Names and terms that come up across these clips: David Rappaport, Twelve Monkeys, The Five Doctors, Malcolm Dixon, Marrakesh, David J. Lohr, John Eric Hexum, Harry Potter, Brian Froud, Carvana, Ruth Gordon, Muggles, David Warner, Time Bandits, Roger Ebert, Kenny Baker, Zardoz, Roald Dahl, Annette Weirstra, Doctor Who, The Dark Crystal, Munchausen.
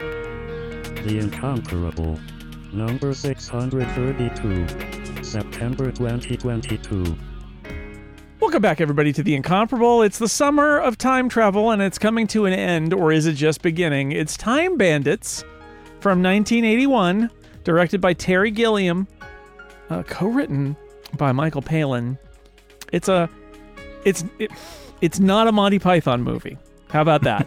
The Incomparable, number 632, September 2022. Welcome back, everybody, to The Incomparable. It's the summer of time travel, and it's coming to an end, or is it just beginning? It's Time Bandits from 1981, directed by Terry Gilliam, co-written by Michael Palin. It's not a Monty Python movie. How about that?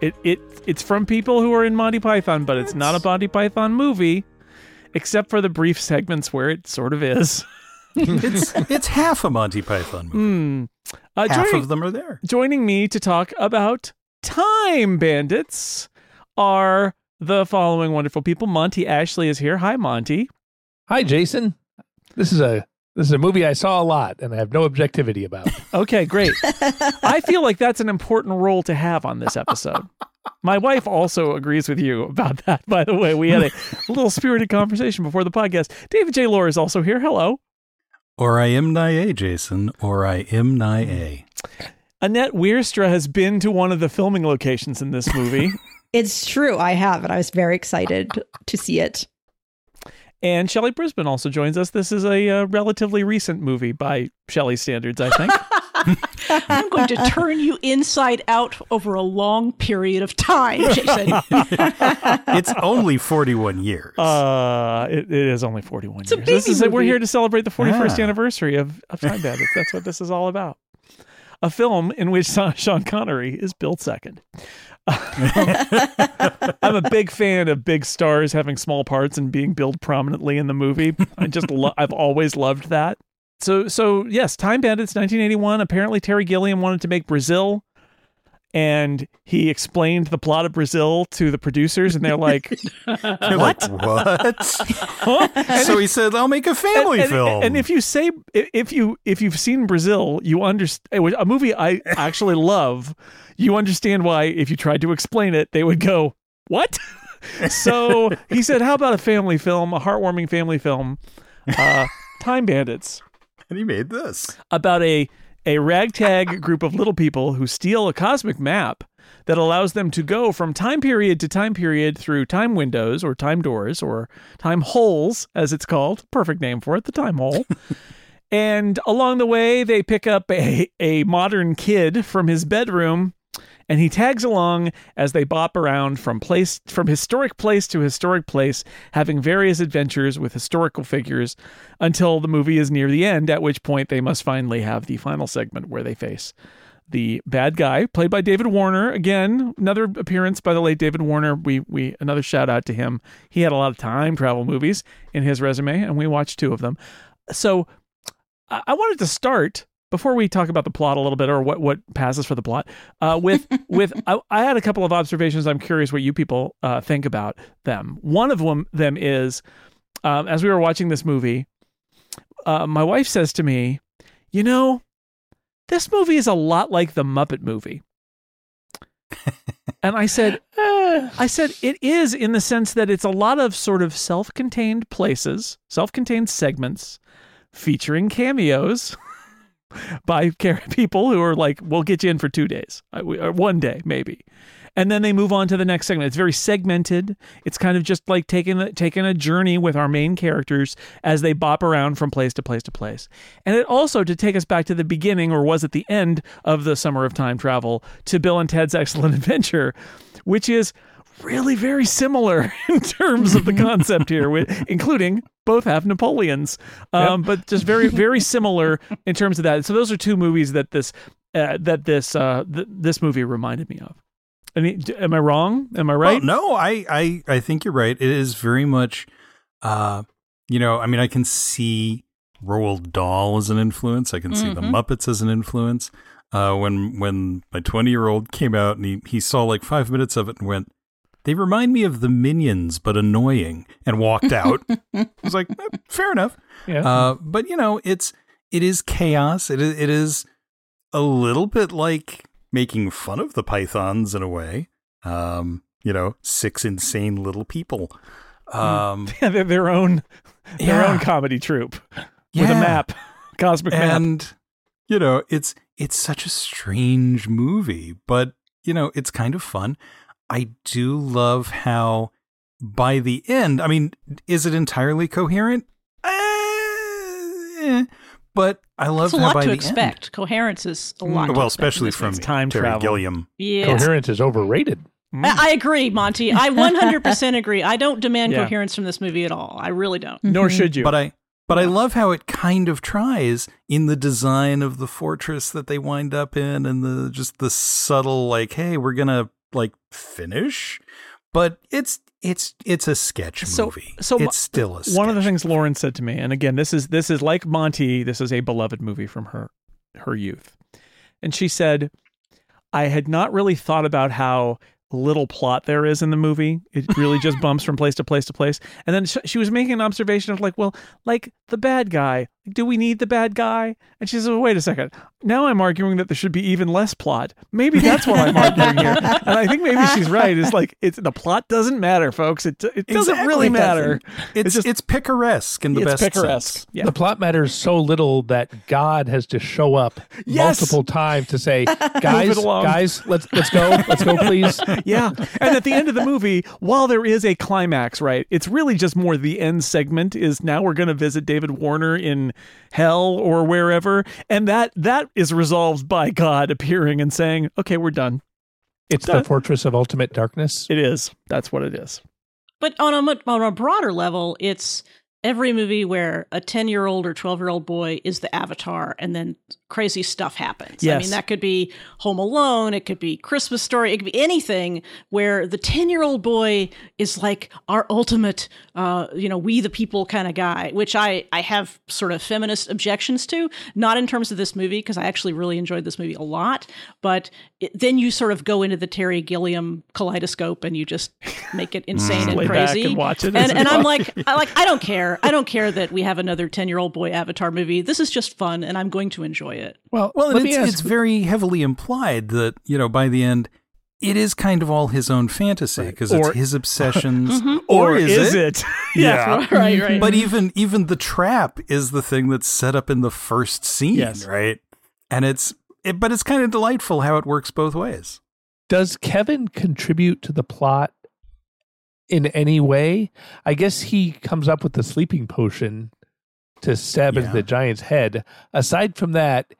It's from people who are in Monty Python, but it's not a Monty Python movie, except for the brief segments where it sort of is. it's half a Monty Python movie. Half of them are there. Joining me to talk about Time Bandits are the following wonderful people. Monty Ashley is here. Hi, Monty. Hi, Jason. This is a movie I saw a lot, and I have no objectivity about. Okay, great. I feel like that's an important role to have on this episode. My wife also agrees with you about that, by the way. We had a little spirited conversation before the podcast. David J. Lohr is also here. Hello. Or I am Nye, Jason. Or I am Nye. Annette Weirstra has been to one of the filming locations in this movie. It's true. I have, and I was very excited to see it. And Shelley Brisbane also joins us. This is a relatively recent movie by Shelley's standards, I think. I'm going to turn you inside out over a long period of time, Jason. It's only 41 years. It is only 41 years. We're here to celebrate the 41st anniversary of Time Bandits. That's what this is all about. A film in which Sean Connery is billed second. I'm a big fan of big stars having small parts and being billed prominently in the movie. I've always loved that. So yes, Time Bandits 1981. Apparently Terry Gilliam wanted to make Brazil, and he explained the plot of Brazil to the producers, and they're like, what? Huh? So he said, I'll make a family film. And if you've seen Brazil, you understand, a movie I actually love, you understand why, if you tried to explain it, they would go, what? So he said, how about a family film, a heartwarming family film, Time Bandits. And he made this. About a ragtag group of little people who steal a cosmic map that allows them to go from time period to time period through time windows or time doors or time holes, as it's called. Perfect name for it, the time hole. And along the way, they pick up a modern kid from his bedroom, and he tags along as they bop around from historic place to historic place, having various adventures with historical figures until the movie is near the end, at which point they must finally have the final segment where they face the bad guy, played by David Warner. Again, another appearance by the late David Warner. We another shout out to him. He had a lot of time travel movies in his resume, and we watched two of them. So I wanted to start, before we talk about the plot a little bit, or what passes for the plot, I had a couple of observations. I'm curious what you people think about them. One of them is, as we were watching this movie, my wife says to me, you know, this movie is a lot like the Muppet movie. And I said, it is, in the sense that it's a lot of sort of self-contained places, self-contained segments featuring cameos by people who are like, we'll get you in for 2 days, or one day maybe, and then they move on to the next segment. It's very segmented. It's kind of just like taking a journey with our main characters as they bop around from place to place to place. And it also, to take us back to the beginning, or was at the end of the summer of time travel, to Bill and Ted's Excellent Adventure, which is really very similar in terms of the concept here, with, including both have Napoleons, but just very, very similar in terms of that. So those are two movies that this movie reminded me of. I mean, am I wrong? Am I right? Well, no, I think you're right. It is very much, I mean, I can see Roald Dahl as an influence. I can see the Muppets as an influence. When my 20-year-old came out and he saw like 5 minutes of it and went, they remind me of the Minions, but annoying, and walked out. I was like, fair enough. Yeah. But it is chaos. It is a little bit like making fun of the Pythons in a way. Six insane little people. They're their own comedy troupe with a map, cosmic map. And it's such a strange movie, but it's kind of fun. I do love how by the end, I mean, is it entirely coherent? But I love how by the expect. End. It's coherence is a lot. Well, especially from time Terry travel. Gilliam. Yeah. Coherence is overrated. I agree, Monty. I 100% agree. I don't demand coherence from this movie at all. I really don't. Nor should you. But I love how it kind of tries in the design of the fortress that they wind up in, and the subtle like, hey, we're gonna like finish, but it's a sketch movie. So it's still a sketch. One of the things Lauren said to me, and again, this is like Monty. This is a beloved movie from her youth, and she said, I had not really thought about how little plot there is in the movie. It really just bumps from place to place to place. And then she was making an observation of like, well, like the bad guy, do we need the bad guy? And she says, well, wait a second, now I'm arguing that there should be even less plot. Maybe that's what I'm arguing here. And I think maybe she's right. It's like, it's the plot doesn't matter, folks. It doesn't really matter. It's picaresque in the best sense. Yeah. The plot matters so little that God has to show up multiple times to say, guys, let's go, please. Yeah. And at the end of the movie, while there is a climax, right, it's really just more the end segment is now we're going to visit David Warner in hell or wherever. And that is resolved by God appearing and saying, okay, we're done. It's the fortress of ultimate darkness. It is. That's what it is. But on a broader level, it's every movie where a 10-year-old or 12-year-old boy is the avatar, and then crazy stuff happens. Yes. I mean, that could be Home Alone. It could be Christmas Story. It could be anything where the 10-year-old boy is like our ultimate, we the people kind of guy, which I have sort of feminist objections to, not in terms of this movie, because I actually really enjoyed this movie a lot. But then you sort of go into the Terry Gilliam kaleidoscope and you just make it insane and crazy. Back and watch it and I'm like, I don't care. I don't care that we have another 10-year-old boy avatar movie. This is just fun, and I'm going to enjoy it. Well, it's very heavily implied that, by the end, it is kind of all his own fantasy, because it's his obsessions. Or is it? Yeah. Right. But even the trap is the thing that's set up in the first scene, right? And but it's kind of delightful how it works both ways. Does Kevin contribute to the plot in any way? I guess he comes up with the sleeping potion to stab into the giant's head. Aside from that,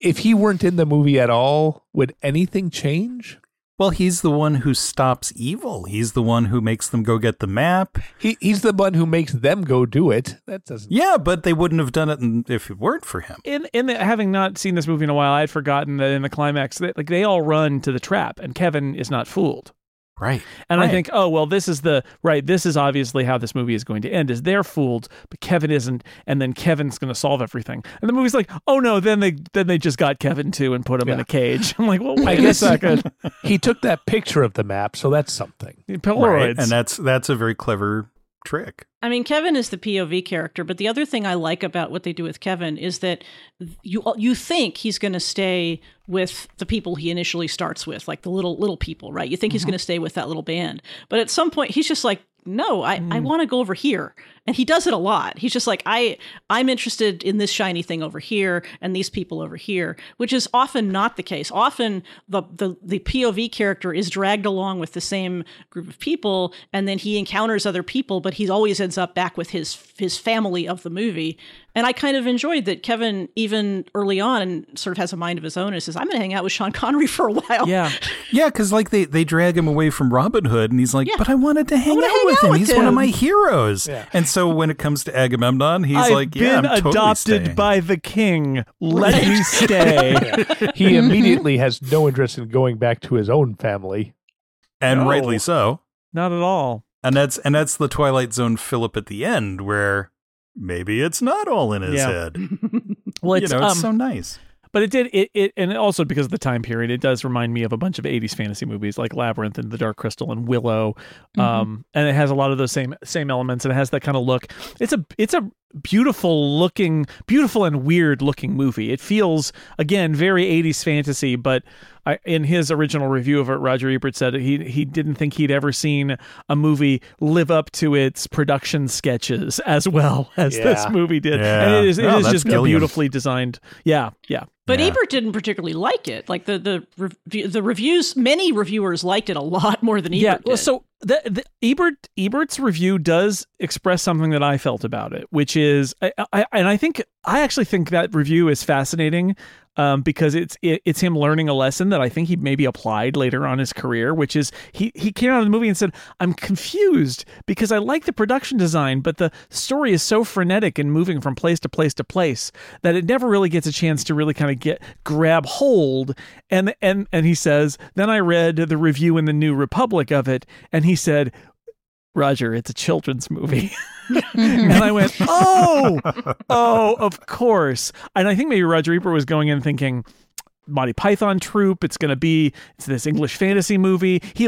if he weren't in the movie at all, would anything change? Well, he's the one who stops evil. He's the one who makes them go get the map. He's the one who makes them go do it. That doesn't. Yeah, but they wouldn't have done it if it weren't for him. Having not seen this movie in a while, I had forgotten that in the climax, they all run to the trap, and Kevin is not fooled. Right. And I think, oh, well, this is obviously how this movie is going to end, is they're fooled, but Kevin isn't, and then Kevin's going to solve everything. And the movie's like, oh no, then they just got Kevin too and put him in a cage. I'm like, well, wait a second. He took that picture of the map, so that's something. Polaroids. Right. And that's a very clever trick. I mean, Kevin is the POV character, but the other thing I like about what they do with Kevin is that you think he's going to stay with the people he initially starts with, like the little people, right? You think he's going to stay with that little band, but at some point he's just like, no, I want to go over here. And he does it a lot. He's just like, I'm interested in this shiny thing over here and these people over here, which is often not the case. Often the POV character is dragged along with the same group of people, and then he encounters other people, but he always ends up back with his family of the movie. And I kind of enjoyed that Kevin, even early on, sort of has a mind of his own and says, I'm going to hang out with Sean Connery for a while. Yeah. Yeah, because like they drag him away from Robin Hood and he's like, but I wanted to hang out with him. He's one of my heroes. Yeah. And so when it comes to Agamemnon, he's I've been adopted by the king. Let me stay. Yeah. He immediately has no interest in going back to his own family. And rightly so. Not at all. And that's the Twilight Zone Philip at the end where... maybe it's not all in his head. Well, it's so nice. But it did, and also because of the time period, it does remind me of a bunch of 80s fantasy movies like Labyrinth and The Dark Crystal and Willow. Mm-hmm. And it has a lot of those same elements, and it has that kind of look. It's a beautiful and weird looking movie. It feels, again, very 80s fantasy, but in his original review of it, Roger Ebert said he didn't think he'd ever seen a movie live up to its production sketches as well as this movie did. Yeah. And it is just beautifully designed. Yeah, yeah. But Ebert didn't particularly like it. Like the reviews, many reviewers liked it a lot more than Ebert did. Well, so Ebert's review does express something that I felt about it, which is, I actually think that review is fascinating because it's him learning a lesson that I think he maybe applied later on his career, which is he came out of the movie and said, I'm confused because I like the production design, but the story is so frenetic and moving from place to place to place that it never really gets a chance to really kind of grab hold. And he says, then I read the review in the New Republic of it, and he said, Roger, it's a children's movie. And I went, oh, of course. And I think maybe Roger Ebert was going in thinking, Monty Python troupe, it's this English fantasy movie. He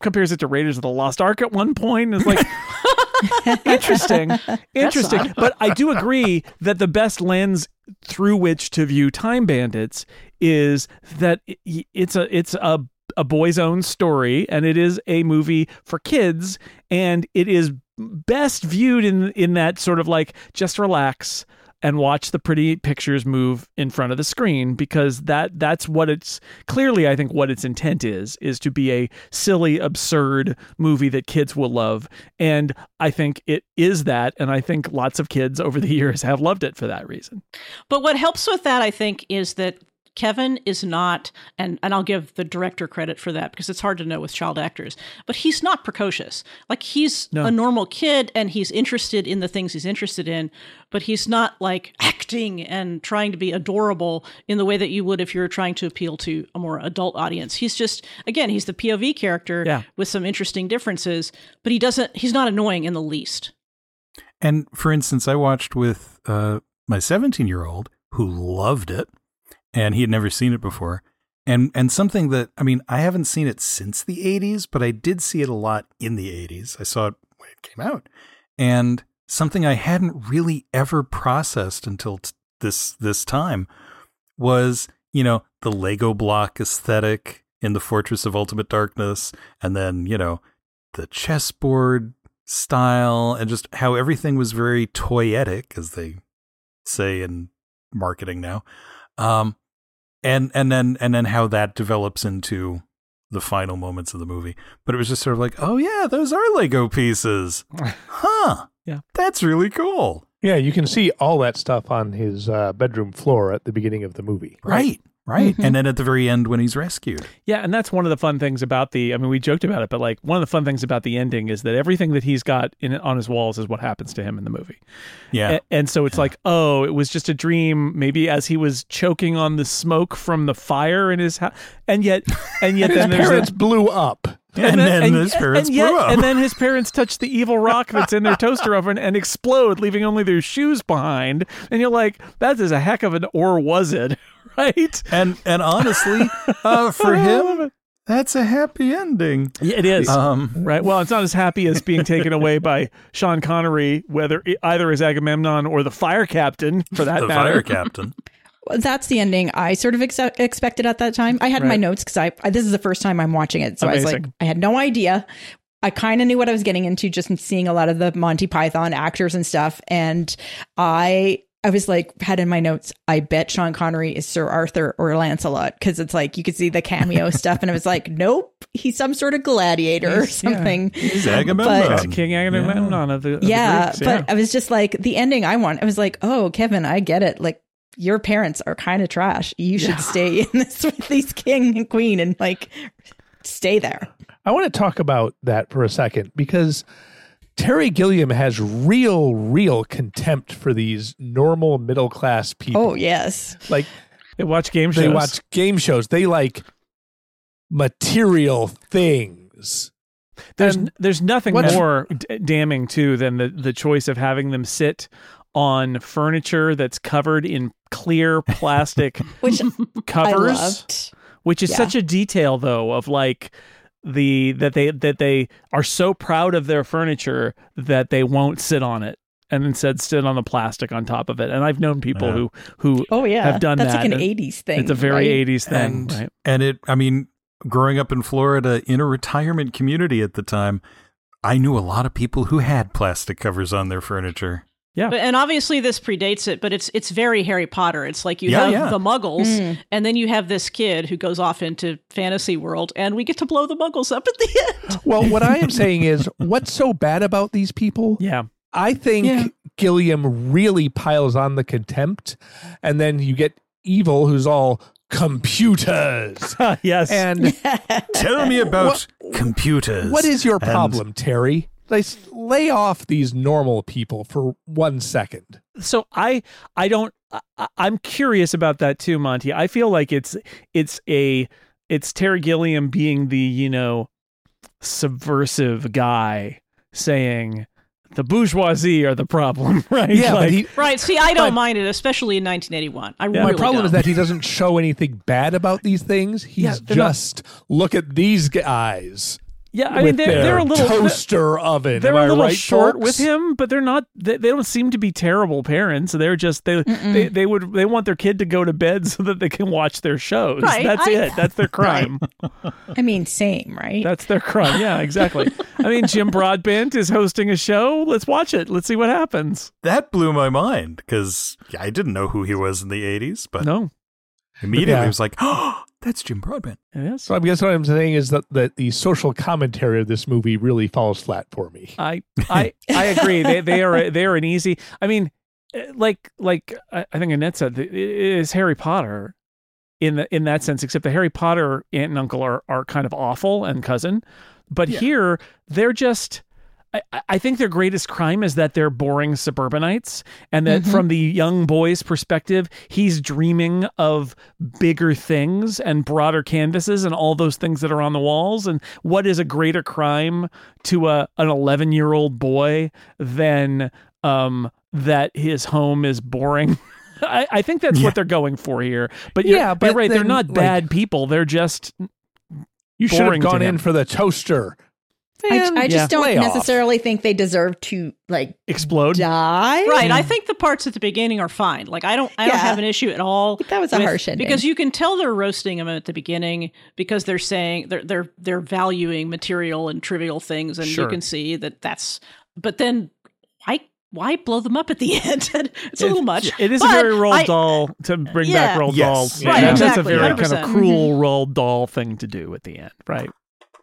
compares it to Raiders of the Lost Ark at one point. And it's like... Interesting. But I do agree that the best lens through which to view Time Bandits is that it's a boy's own story, and it is a movie for kids, and it is best viewed in that sort of like just relax and watch the pretty pictures move in front of the screen, because that's what it's clearly, I think, what its intent is to be a silly, absurd movie that kids will love. And I think it is that. And I think lots of kids over the years have loved it for that reason. But what helps with that, I think, is that Kevin is not, and I'll give the director credit for that because it's hard to know with child actors, but he's not precocious. Like he's a normal kid and he's interested in the things he's interested in, but he's not like acting and trying to be adorable in the way that you would if you were trying to appeal to a more adult audience. He's just, again, he's the POV character with some interesting differences, but he's not annoying in the least. And for instance, I watched with my 17-year-old who loved it. And he had never seen it before. And something that, I mean, I haven't seen it since the 80s, but I did see it a lot in the 80s. I saw it when it came out. And something I hadn't really ever processed until this time was, the Lego block aesthetic in the Fortress of Ultimate Darkness. And then, the chessboard style and just how everything was very toyetic, as they say in marketing now. And then how that develops into the final moments of the movie. But it was just sort of like, oh yeah, those are Lego pieces. Huh. Yeah. That's really cool. Yeah. You can see all that stuff on his bedroom floor at the beginning of the movie. Right. Right. Mm-hmm. And then at the very end when he's rescued. Yeah. And that's one of the fun things about we joked about it, but like one of the fun things about the ending is that everything that he's got on his walls is what happens to him in the movie. Yeah. And so it's like, oh, it was just a dream. Maybe as he was choking on the smoke from the fire in his house. And yet then his parents blew up. And then his parents touch the evil rock that's in their toaster oven and explode, leaving only their shoes behind. And you're like, that is a heck of an, or was it? Right? And honestly, for him, that's a happy ending. Yeah, it is. Right. Well, it's not as happy as being taken away by Sean Connery, whether either as Agamemnon or the fire captain, for that matter. The fire captain. That's the ending I sort of expected at that time. I had my notes because this is the first time I'm watching it. So amazing. I was like, I had no idea. I kind of knew what I was getting into just seeing a lot of the Monty Python actors and stuff. And I I was like, had in my notes, I bet Sean Connery is Sir Arthur or Lancelot, because it's like you could see the cameo stuff, and I was like, nope, he's some sort of gladiator or something. Yeah. He's Agamemnon. But, King Agamemnon of the Greeks. Yeah, but I was just like, the ending I want. I was like, oh, Kevin, I get it. Like, your parents are kind of trash. You should stay in this with these king and queen and like stay there. I want to talk about that for a second, because Terry Gilliam has real contempt for these normal middle-class people. Oh, yes. Like, they watch game shows. They like material things. There's nothing more damning, too, than the choice of having them sit on furniture that's covered in clear plastic which covers. I loved. Which is such a detail, though, of like... that they are so proud of their furniture that they won't sit on it, and instead sit on the plastic on top of it. And I've known people who have done that. That's like an 80s thing. It's a very 80s thing. And it, I mean, growing up in Florida in a retirement community at the time, I knew a lot of people who had plastic covers on their furniture. Yeah. But, and obviously this predates it, but it's very Harry Potter. It's like you have the Muggles, and then you have this kid who goes off into fantasy world, and we get to blow the Muggles up at the end. Well, what I am saying is, what's so bad about these people? Yeah. I think Gilliam really piles on the contempt, and then you get Evil, who's all computers. Yes. And tell me about computers. What is your problem, Terry? Lay off these normal people for 1 second. So I'm curious about that too, Monty. I feel like it's Terry Gilliam being the, subversive guy saying the bourgeoisie are the problem, right? Yeah, like, right. See, I don't mind it, especially in 1981. My problem is that he doesn't show anything bad about these things. He's look at these guys. Yeah, I mean they're a little toaster oven. They're a little short with him, but they're not. They don't seem to be terrible parents. They're just they want their kid to go to bed so that they can watch their shows. Right. That's it. That's their crime. Right. I mean, same, right? That's their crime. Yeah, exactly. I mean, Jim Broadbent is hosting a show. Let's watch it. Let's see what happens. That blew my mind because I didn't know who he was in the 80s, but immediately I was like, oh. That's Jim Broadbent. Yes. So I guess what I'm saying is that the social commentary of this movie really falls flat for me. I agree. They are an easy. I mean, like I think Annette said, it is Harry Potter in that sense. Except the Harry Potter aunt and uncle are kind of awful and cousin, but here they're just. I think their greatest crime is that they're boring suburbanites, and that from the young boy's perspective, he's dreaming of bigger things and broader canvases and all those things that are on the walls. And what is a greater crime to an 11-year-old boy than that his home is boring? I think that's what they're going for here. But you're right. They're not bad people. They're just you should have gone in for the toaster. And I just don't necessarily think they deserve to like explode, die. Right. I think the parts at the beginning are fine. Like I don't have an issue at all. That was a harsh ending because you can tell they're roasting them at the beginning because they're saying they're valuing material and trivial things, and you can see that's. But then why blow them up at the end? It's a little much. It is a very Roald Dahl to bring back Roald Dahl. Yes. Right, exactly, that's a very 100%. Kind of cruel Roald Dahl thing to do at the end, right?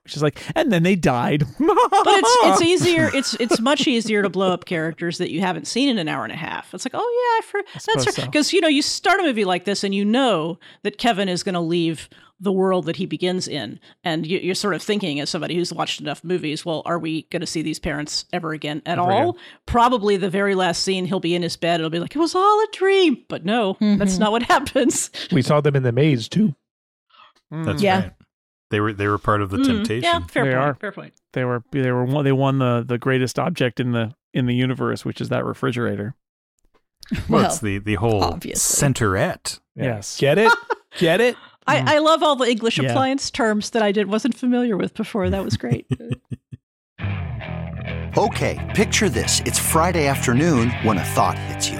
She's like, and then they died. But it's easier. It's much easier to blow up characters that you haven't seen in an hour and a half. It's like, oh yeah, that's because you start a movie like this, and you know that Kevin is going to leave the world that he begins in, and you're sort of thinking, as somebody who's watched enough movies, well, are we going to see these parents ever again at all? Again. Probably the very last scene, he'll be in his bed. It'll be like it was all a dream, but no, that's not what happens. We saw them in the maze too. That's right. They were part of the temptation. Yeah, fair point. They won the greatest object in the universe, which is that refrigerator. Well, it's the whole obviously. Centerette. Yes, get it. I love all the English appliance terms that I wasn't familiar with before. That was great. Okay, picture this: it's Friday afternoon when a thought hits you.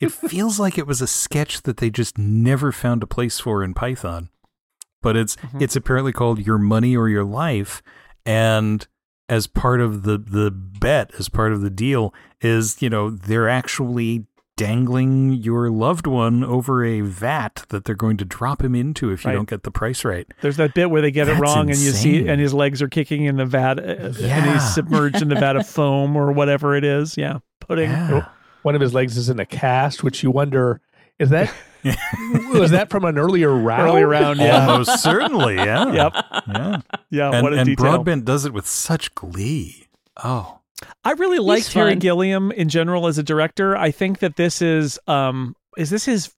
it was a sketch that they just never found a place for in Python. But it's apparently called Your Money or Your Life, and as part of the bet, as part of the deal, is, you know, they're actually dangling your loved one over a vat that they're going to drop him into if you don't get the price right. There's that bit where they get it wrong, and you see, and his legs are kicking in the vat, and he's submerged in the vat of foam or whatever it is. Yeah, pudding. Yeah. One of his legs is in a cast, which you wonder, is that was that from an earlier round? Earlier round, yeah, almost certainly. Yeah. Yep. Yeah. Yeah. And, what a detail. Broadbent does it with such glee. Oh. I really like Terry Gilliam in general as a director. I think that this is this his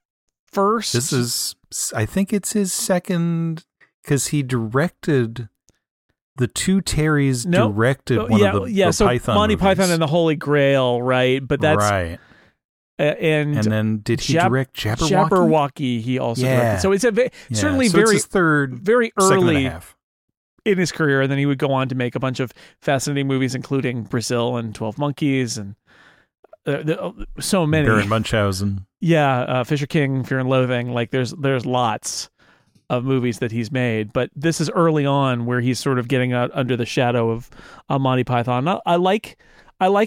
first? This is, I think it's his second, because he directed the two Terrys directed one of the Python Monty movies. Python and the Holy Grail, right? But that's right. And then did he direct Jabberwocky? Jabberwocky he also directed. So it's certainly his third, very early in his career, and then he would go on to make a bunch of fascinating movies, including Brazil and 12 Monkeys and so many. Baron Munchausen. Yeah, Fisher King, Fear and Loathing. Like, there's lots of movies that he's made, but this is early on where he's sort of getting out under the shadow of Monty Python. I like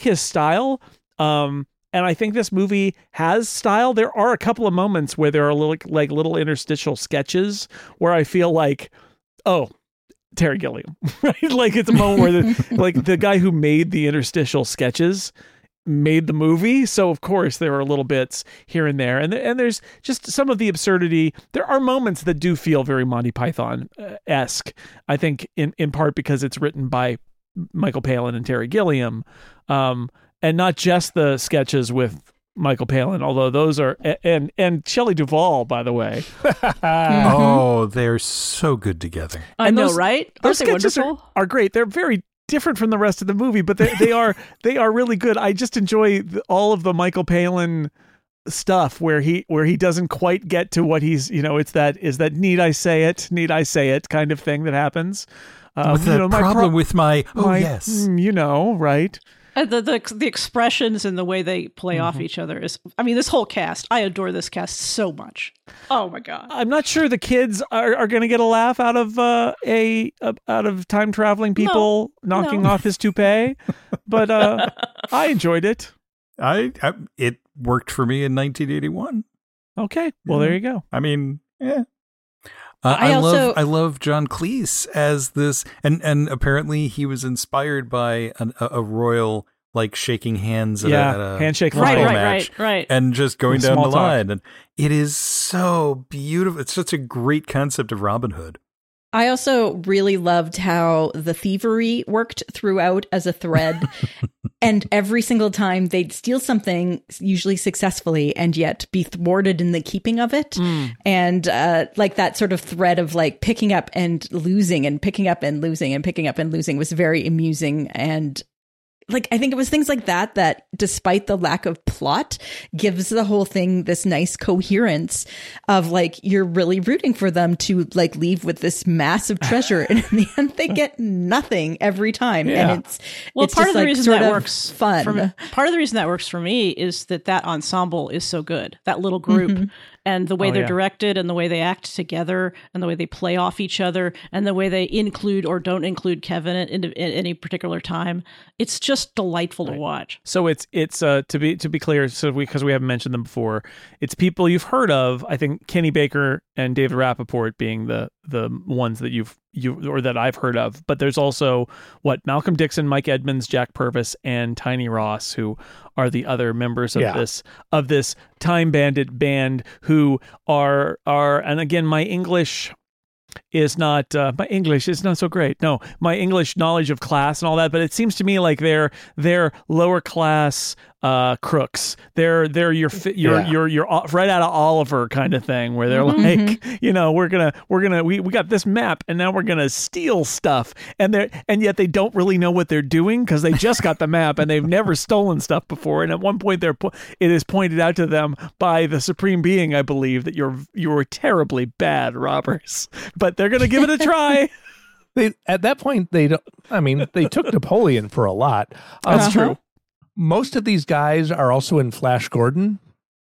his style, and I think this movie has style. There are a couple of moments where there are little interstitial sketches where I feel like, oh, Terry Gilliam, right? Like, it's a moment where the guy who made the interstitial sketches made the movie. So of course there are little bits here and there, and there's just some of the absurdity. There are moments that do feel very Monty Python-esque, I think in part because it's written by Michael Palin and Terry Gilliam, and not just the sketches with Michael Palin, although those are, and Shelley Duvall, by the way. Oh, they're so good together. I know, right? Those sketches are great. They're very different from the rest of the movie, but they are really good. I just enjoy all of the Michael Palin stuff where he doesn't quite get to what he's, you know, it's that need I say it kind of thing that happens. With the problem with my, right? The expressions and the way they play off each other is, I mean, this whole cast, I adore this cast so much. Oh my God. I'm not sure the kids are going to get a laugh out of time traveling people knocking off his toupee, but I enjoyed it. I it worked for me in 1981. Okay, well there you go. I mean, yeah. I love John Cleese as this, and apparently he was inspired by a royal, like, shaking hands at a handshake match, right, and just going down the line, and it is so beautiful. It's such a great concept of Robin Hood. I also really loved how the thievery worked throughout as a thread, and every single time they'd steal something, usually successfully, and yet be thwarted in the keeping of it. Mm. And like that sort of thread of like picking up and losing and picking up and losing and picking up and losing was very amusing. And like, I think it was things like that despite the lack of plot, gives the whole thing this nice coherence of like, you're really rooting for them to like leave with this massive treasure. And in the end, they get nothing every time. Yeah. And it's part of the reason that works fun. Part of the reason that works for me is that ensemble is so good. That little group and the way they're directed and the way they act together and the way they play off each other and the way they include or don't include Kevin at any particular time. It's just delightful to watch. So it's to be clear, so because we haven't mentioned them before, it's people you've heard of. I think Kenny Baker and David Rappaport being the ones that you've that I've heard of. But there's also Malcolm Dixon, Mike Edmonds, Jack Purvis, and Tiny Ross, who are the other members of this Time Bandit band, who are and again, my English is not, my English is not so great. No, my English knowledge of class and all that, but it seems to me like they're lower class crooks. They're your right out of Oliver kind of thing, where they're like, you know, we got this map and now we're gonna steal stuff, and yet they don't really know what they're doing because they just got the map and they've never stolen stuff before. And at one point, it is pointed out to them by the Supreme Being, I believe, that you're terribly bad robbers, but they're gonna give it a try. They took Napoleon for a lot. That's true. Most of these guys are also in Flash Gordon.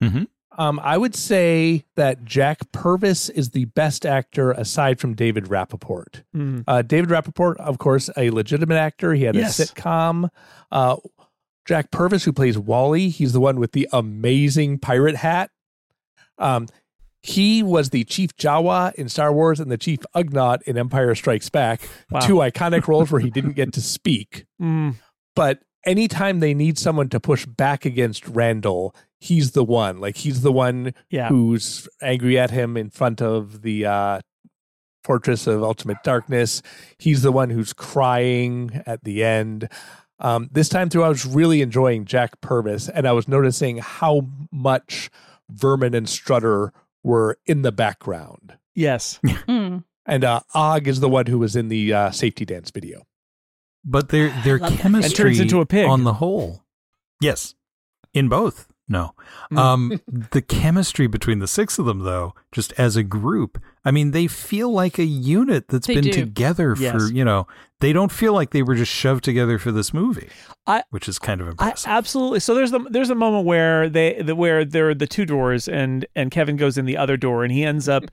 Mm-hmm. I would say that Jack Purvis is the best actor aside from David Rappaport. Mm-hmm. David Rappaport, of course, a legitimate actor. He had a sitcom. Jack Purvis, who plays Wally, he's the one with the amazing pirate hat. He was the Chief Jawa in Star Wars and the Chief Ugnaught in Empire Strikes Back. Wow. Two iconic roles where he didn't get to speak. Mm. But anytime they need someone to push back against Randall, he's the one. Like, he's the one who's angry at him in front of the Fortress of Ultimate Darkness. He's the one who's crying at the end. This time through, I was really enjoying Jack Purvis, and I was noticing how much Vermin and Strutter were in the background. Yes. And Og is the one who was in the safety dance video. But their chemistry turns into a pig on the whole. Yes. In both. No. The chemistry between the six of them, though, just as a group, I mean, they feel like a unit that's been together for, you know, they don't feel like they were just shoved together for this movie, which is kind of impressive. Absolutely. So there's a moment where there are the two doors and Kevin goes in the other door and he ends up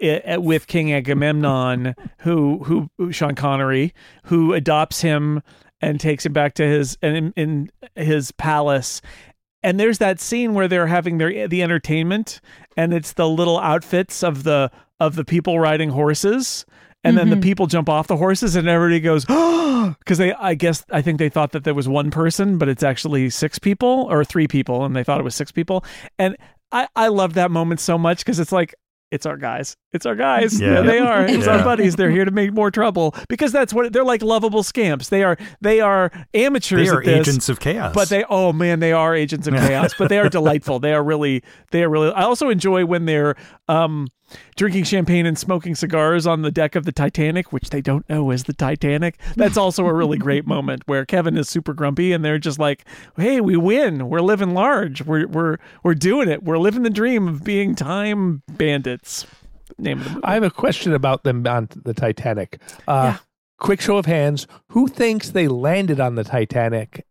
with King Agamemnon, who Sean Connery, who adopts him and takes him back to in his palace. And there's that scene where they're having the entertainment, and it's the little outfits of the people riding horses, and then the people jump off the horses, and everybody goes, oh, because I think they thought that there was one person, but it's actually six people or three people, and they thought it was six people, and I love that moment so much because it's like, it's our guys. It's our guys. Yeah, they are. It's our buddies. They're here to make more trouble because that's what they're like. Lovable scamps. They are amateurs. They are agents of chaos. But they are agents of chaos. But they are delightful. They are really. I also enjoy when they're drinking champagne and smoking cigars on the deck of the Titanic, which they don't know is the Titanic. That's also a really great moment where Kevin is super grumpy and they're just like, "Hey, we win. We're living large. We're doing it. We're living the dream of being Time Bandits." Name of the movie. I have a question about them on the Titanic. Quick show of hands. Who thinks they landed on the Titanic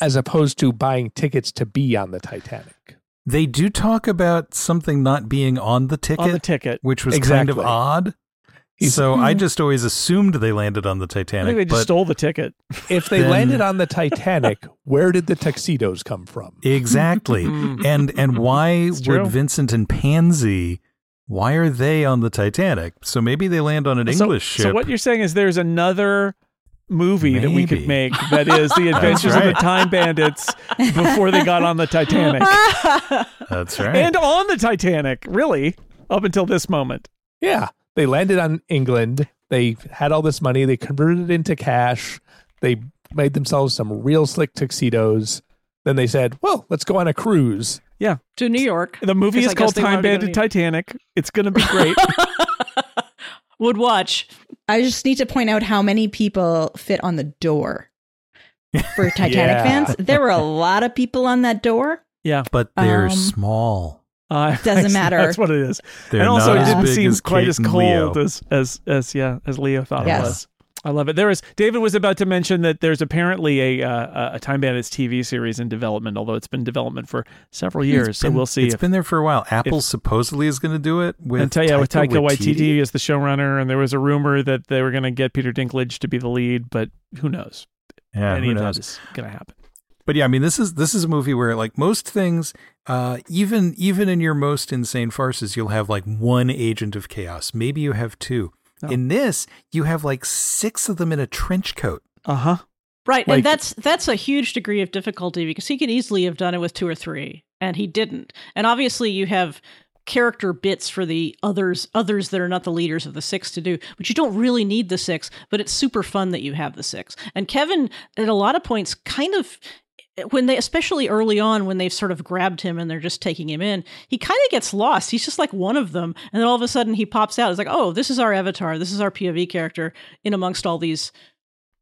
as opposed to buying tickets to be on the Titanic? They do talk about something not being on the ticket. On the ticket. Which was kind of odd. So I just always assumed they landed on the Titanic. I think they just stole the ticket. If they landed on the Titanic, where did the tuxedos come from? Exactly. And why would Vincent and Pansy, why are they on the Titanic? So maybe they land on an English ship. So what you're saying is there's another movie that we could make that is The Adventures of the Time Bandits before they got on the Titanic. That's right. And on the Titanic, really, up until this moment. Yeah. They landed on England. They had all this money. They converted it into cash. They made themselves some real slick tuxedos. Then they said, well, let's go on a cruise. Yeah. To New York. The movie is called Time Bandit Titanic. It's going to be great. Would watch. I just need to point out how many people fit on the door for Titanic fans. There were a lot of people on that door. Yeah. But they're small. Doesn't matter. That's what it is. They're and also, it didn't seem quite as cold as Leo thought it was. I love it. There is David was about to mention that there's apparently a Time Bandits TV series in development, although it's been in development for several years. So we'll see. It's been there for a while. Apple supposedly is going to do it with Taika Waititi as the showrunner, and there was a rumor that they were going to get Peter Dinklage to be the lead, but who knows? Yeah, any of that is going to happen. But yeah, I mean, this is a movie where, like most things, even in your most insane farces, you'll have like one agent of chaos. Maybe you have two. Oh. In this, you have like six of them in a trench coat. Uh-huh. Right. Like, and that's a huge degree of difficulty because he could easily have done it with two or three, and he didn't. And obviously you have character bits for the others that are not the leaders of the six to do, but you don't really need the six, but it's super fun that you have the six. And Kevin, at a lot of points, kind of, when they, especially early on when they've sort of grabbed him and they're just taking him in, he kind of gets lost. He's just like one of them. And then all of a sudden he pops out. It's like, oh, this is our avatar. This is our POV character in amongst all these,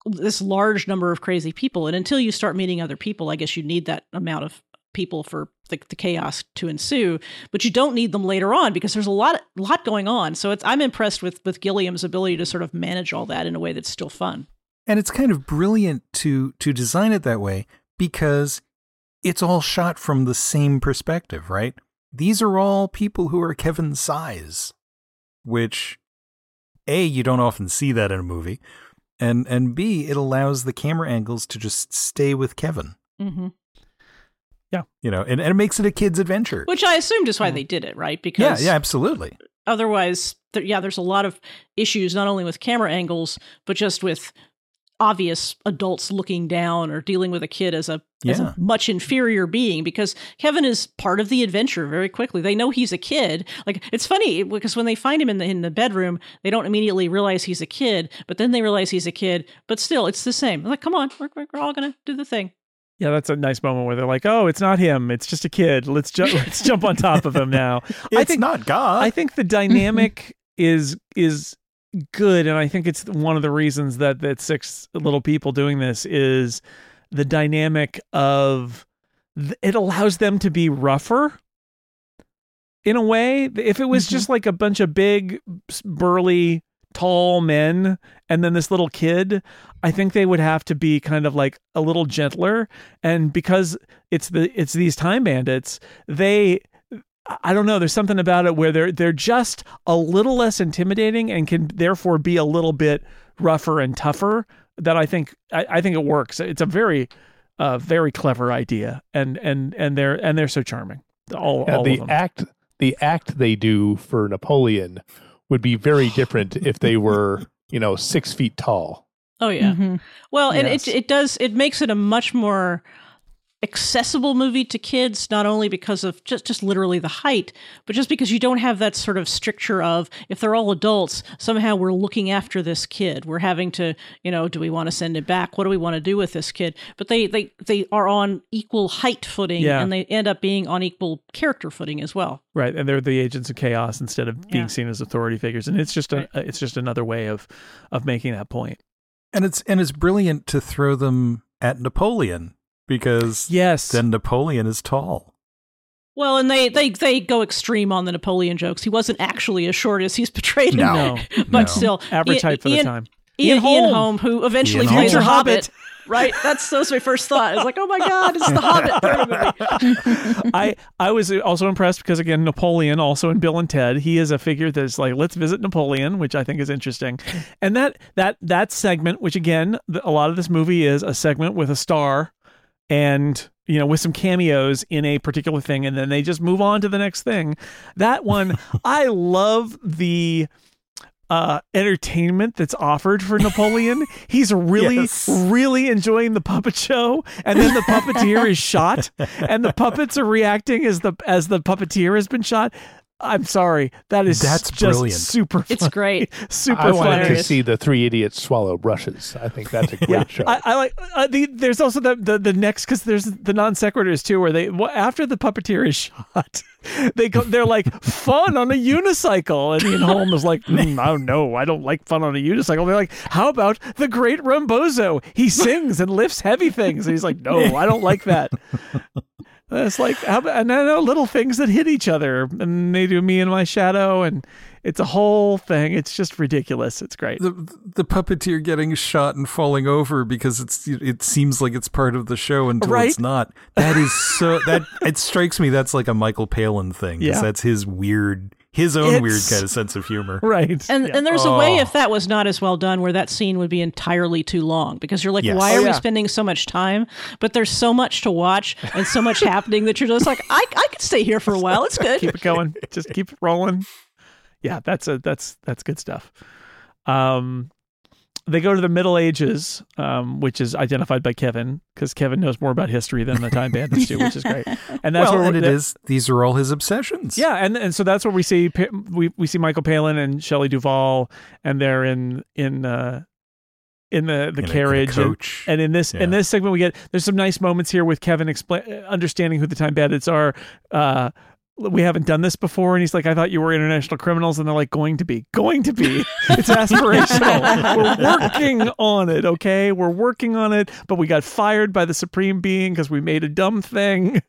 this large number of crazy people. And until you start meeting other people, I guess you need that amount of people for the chaos to ensue, but you don't need them later on because there's a lot going on. So it's, I'm impressed with Gilliam's ability to sort of manage all that in a way that's still fun. And it's kind of brilliant to design it that way, because it's all shot from the same perspective, right? These are all people who are Kevin's size, which, A, you don't often see that in a movie, and B, it allows the camera angles to just stay with Kevin. Mm-hmm. Yeah. You know, and it makes it a kid's adventure. Which I assumed is why they did it, right? Because yeah, absolutely. Otherwise, there's a lot of issues, not only with camera angles, but just with obvious adults looking down or dealing with a kid as a much inferior being, because Kevin is part of the adventure very quickly. They know he's a kid. Like, it's funny because when they find him in the bedroom, they don't immediately realize he's a kid, but then they realize he's a kid, but still it's the same. I'm like, come on, we're all going to do the thing. Yeah, that's a nice moment where they're like, oh, it's not him. It's just a kid. Let's jump on top of him now. It's not God. I think the dynamic is good, and I think it's one of the reasons that six little people doing this is the dynamic of it allows them to be rougher in a way. If it was just like a bunch of big, burly, tall men and then this little kid, I think they would have to be kind of like a little gentler. And because it's these time bandits, I don't know. There's something about it where they're just a little less intimidating and can therefore be a little bit rougher and tougher. That I think it works. It's a very, very clever idea, and they're so charming. All of them. The act they do for Napoleon would be very different if they were 6 feet tall. Oh yeah. Mm-hmm. Well, yes. And it makes it a much more accessible movie to kids, not only because of just literally the height, but just because you don't have that sort of stricture of, if they're all adults, somehow we're looking after this kid. We're having to, do we want to send it back? What do we want to do with this kid? But they are on equal height footing, and they end up being on equal character footing as well. Right, and they're the agents of chaos instead of being seen as authority figures, and it's just it's just another way of making that point. And it's brilliant to throw them at Napoleon. Because then Napoleon is tall. Well, and they go extreme on the Napoleon jokes. He wasn't actually as short as he's portrayed in that. But still. Average height for the time. Ian Holm, who eventually plays a Hobbit. Right? That was my first thought. I was like, oh my God, it's the Hobbit. I was also impressed because, again, Napoleon, also in Bill and Ted, he is a figure that's like, let's visit Napoleon, which I think is interesting. And that segment, which, again, a lot of this movie is a segment with a star. And, with some cameos in a particular thing, and then they just move on to the next thing. That one, I love the entertainment that's offered for Napoleon. He's really enjoying the puppet show, and then the puppeteer is shot, and the puppets are reacting as the puppeteer has been shot. I'm sorry. That's just brilliant. Super funny. It's great. Super funny. I wanted to see the Three Idiots swallow brushes. I think that's a great show. I like there's also the next, because there's the non sequiturs too, where they, after the puppeteer is shot, they're like, fun on a unicycle. And Ian Holm is like, oh no, I don't like fun on a unicycle. They're like, how about the great Rombozo? He sings and lifts heavy things. And he's like, no, I don't like that. It's like, and I know little things that hit each other, and they do Me and My Shadow, and it's a whole thing. It's just ridiculous. It's great. The puppeteer getting shot and falling over because it seems like it's part of the show until it's not. That is so. That it strikes me. That's like a Michael Palin thing. Yeah, that's his weird. His own weird kind of sense of humor. Right. And there's a way, if that was not as well done, where that scene would be entirely too long, because you're like, why are we spending so much time? But there's so much to watch and so much happening that you're just like, I could stay here for a while. It's good. Keep it going. Just keep it rolling. Yeah, that's good stuff. They go to the Middle Ages, which is identified by Kevin, because Kevin knows more about history than the Time Bandits do, which is great. And that's these are all his obsessions. Yeah, and so that's where we see we see Michael Palin and Shelley Duvall, and they're in the carriage, and in this segment we get there's some nice moments here with Kevin understanding who the Time Bandits are. We haven't done this before, and he's like, I thought you were international criminals, and they're like, going to be it's aspirational. we're working on it, but we got fired by the supreme being because we made a dumb thing,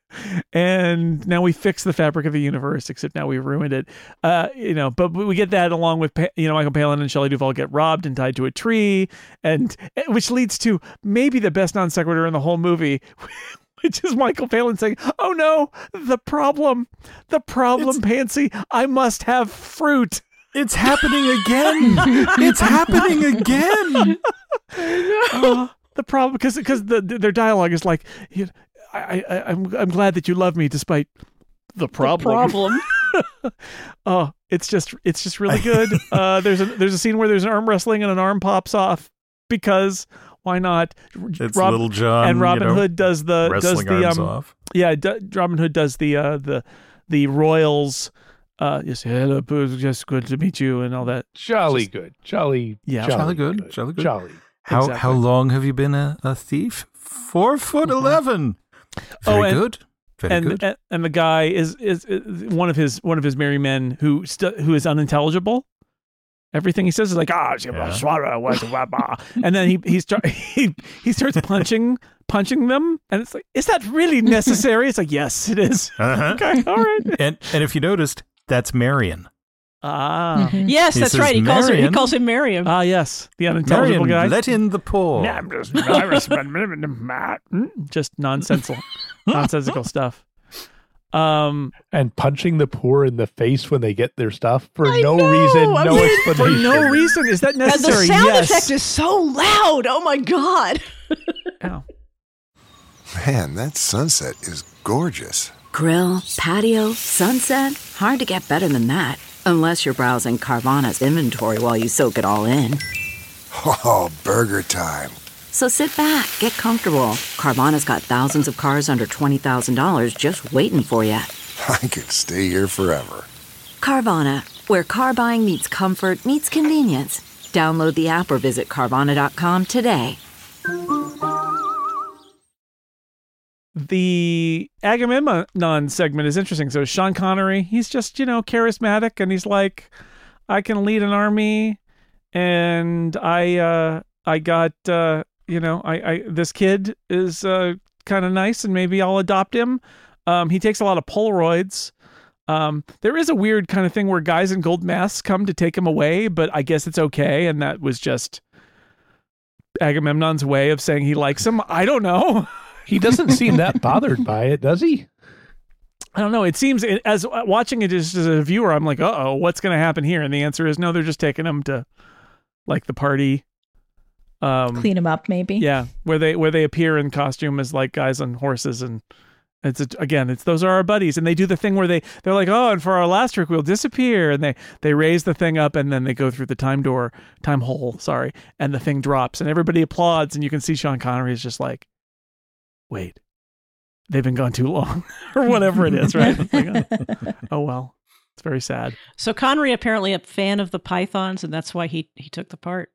and now we fixed the fabric of the universe, except now we ruined it. But we get that along with Michael Palin and Shelley Duvall get robbed and tied to a tree, and which leads to maybe the best non sequitur in the whole movie. It's just Michael Palin saying, oh no, the problem, Pansy, I must have fruit. It's happening again. The problem, because their dialogue is like, I'm glad that you love me despite the problem. Oh, it's just really good. There's a scene where there's an arm wrestling and an arm pops off because... Why not? It's Little John and Robin Hood does the wrestling arms off. Yeah, Robin Hood does the Royals. Yes, hello, just good to meet you and all that. Jolly just, good, jolly. Yeah, jolly good. Jolly. How long have you been a thief? 4'11". Very good. And the guy is one of his merry men who is unintelligible. Everything he says is like, and then he starts punching them, and it's like, is that really necessary? It's like, yes, it is. Uh-huh. Okay, all right. And if you noticed, that's Marion. Ah, yes, that's right. He calls him Marion. Ah, yes, the unintelligible Marion, guy. Let in the poor. Just nonsensical stuff. And punching the poor in the face when they get their stuff for no reason, no explanation. For no reason. Is that necessary? And the sound effect is so loud. Oh my God. Ow. Man, that sunset is gorgeous. Grill, patio, sunset. Hard to get better than that. Unless you're browsing Carvana's inventory while you soak it all in. Oh, burger time. So sit back, get comfortable. Carvana's got thousands of cars under $20,000 just waiting for you. I could stay here forever. Carvana, where car buying meets comfort meets convenience. Download the app or visit Carvana.com today. The Agamemnon segment is interesting. So Sean Connery, he's just, charismatic, and he's like, I can lead an army, and this kid is kind of nice, and maybe I'll adopt him. He takes a lot of Polaroids. There is a weird kind of thing where guys in gold masks come to take him away, but I guess it's okay. And that was just Agamemnon's way of saying he likes him. I don't know. He doesn't seem that bothered by it, does he? I don't know. It seems, as watching it just as a viewer, I'm like, uh-oh, what's going to happen here? And the answer is no, they're just taking him to like the party. Clean them up, maybe. Yeah, where they appear in costume as like guys on horses, and it's those are our buddies, and they do the thing where they're like, oh, and for our last trick we'll disappear, and they raise the thing up, and then they go through the time hole, and the thing drops, and everybody applauds, and you can see Sean Connery is just like, wait, they've been gone too long, or whatever it is, right? It's like, oh well, it's very sad. So Connery apparently a fan of the Pythons, and that's why he took the part.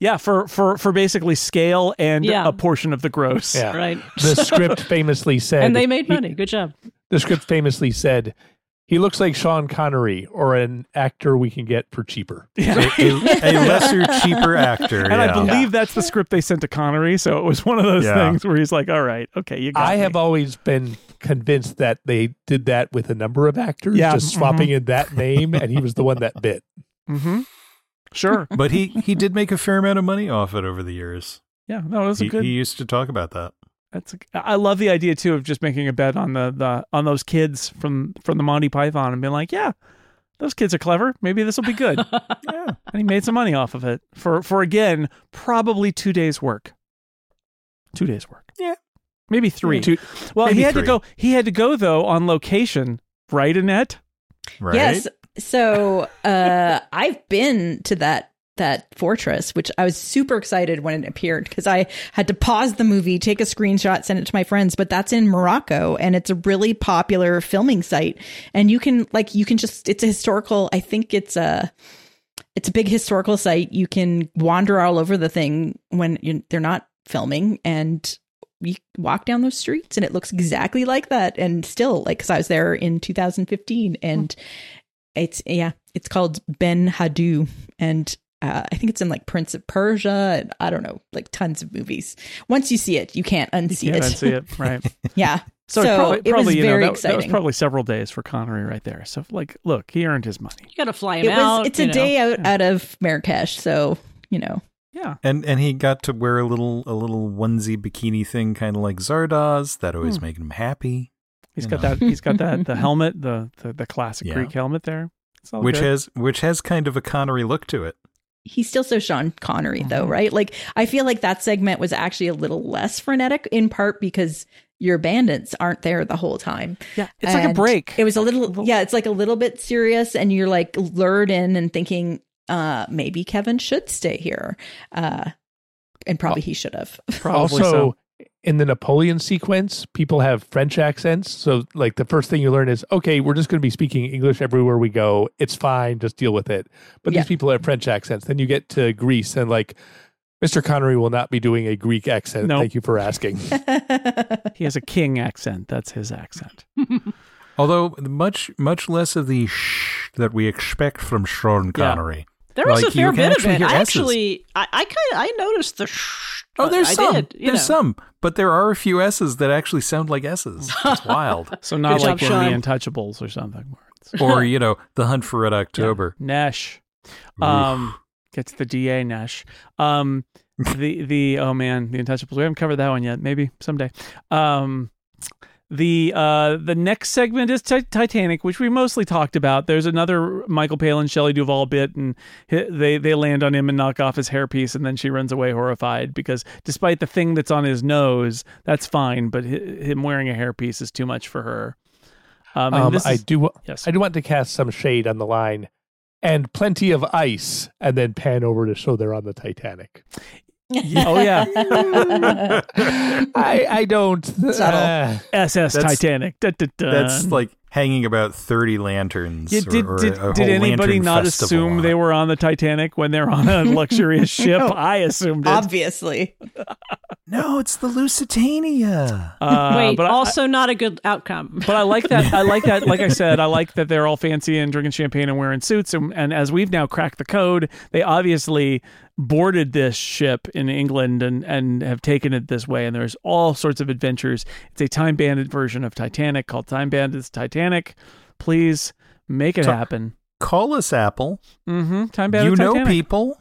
Yeah, for basically scale and a portion of the gross. Yeah. Right. The script famously said... And they made money. Good job. The script famously said, he looks like Sean Connery or an actor we can get for cheaper. Yeah. A lesser, cheaper actor. And I believe that's the script they sent to Connery, so it was one of those things where he's like, all right, okay, you got me. I have always been convinced that they did that with a number of actors, just swapping in that name, and he was the one that bit. Mm-hmm. Sure. But he did make a fair amount of money off it over the years. Yeah, no, it was good. He used to talk about that. I love the idea too of just making a bet on on those kids from the Monty Python and being like, yeah, those kids are clever. Maybe this will be good. Yeah. And he made some money off of it for again, probably 2 days' work. Yeah. Maybe three. He had to go though on location, right, Annette? Right. Yes. So I've been to that that fortress, which I was super excited when it appeared because I had to pause the movie, take a screenshot, send it to my friends. But that's in Morocco, and it's a really popular filming site. And you can just, it's a historical, I think it's a big historical site. You can wander all over the thing when they're not filming, and we walk down those streets and it looks exactly like that. And still, like, cause I was there in 2015 and it's called Ben Hadou, and I think it's in like Prince of Persia, and I don't know, like tons of movies. Once you see it, you can't unsee it. Right. Yeah. So it was very exciting. That was probably several days for Connery right there. So like, look, he earned his money. You got to fly him out. It's a day out of Marrakesh. So, Yeah. And he got to wear a little onesie bikini thing, kind of like Zardoz. That always made him happy. He's got that the helmet, the classic Greek helmet there. Which has kind of a Connery look to it. He's still so Sean Connery, though, right? Like, I feel like that segment was actually a little less frenetic, in part because your bandits aren't there the whole time. Yeah, it's like a break. It was a little bit serious, and you're like lured in and thinking, maybe Kevin should stay here, and probably he should have. Probably so. In the Napoleon sequence, people have French accents. So like the first thing you learn is, okay, we're just going to be speaking English everywhere we go. It's fine. Just deal with it. But these people have French accents. Then you get to Greece and like, Mr. Connery will not be doing a Greek accent. Nope. Thank you for asking. He has a king accent. That's his accent. Although much less of the shh that we expect from Sean Connery. Yeah. There was like, a fair bit of it. I noticed the shh. Oh, there's some. But there are a few S's that actually sound like S's. It's wild. So not like in The Untouchables or something. Or, The Hunt for Red October. Yeah. Nash. Gets the DA Nash. The Untouchables. We haven't covered that one yet. Maybe someday. The next segment is Titanic, which we mostly talked about. There's another Michael Palin, Shelley Duvall bit, and they land on him and knock off his hairpiece, and then she runs away horrified because despite the thing that's on his nose, that's fine, but him wearing a hairpiece is too much for her. I do want to cast some shade on the line, and plenty of ice, and then pan over to show they're on the Titanic. Oh yeah. I don't SS that's, Titanic da, da, da. That's like hanging about 30 lanterns. Yeah, did anybody not assume they were on the Titanic when they're on a luxurious ship? I assumed it. Obviously. No, it's the Lusitania. Not a good outcome. But I like that. I like that. Like I said, I like that they're all fancy and drinking champagne and wearing suits. And as we've now cracked the code, they obviously boarded this ship in England and have taken it this way. And there's all sorts of adventures. It's a Time Bandit version of Titanic called Time Bandits Titanic. Please make it happen. Call us, Apple. Mm-hmm. Time Bandits Titanic. You know people.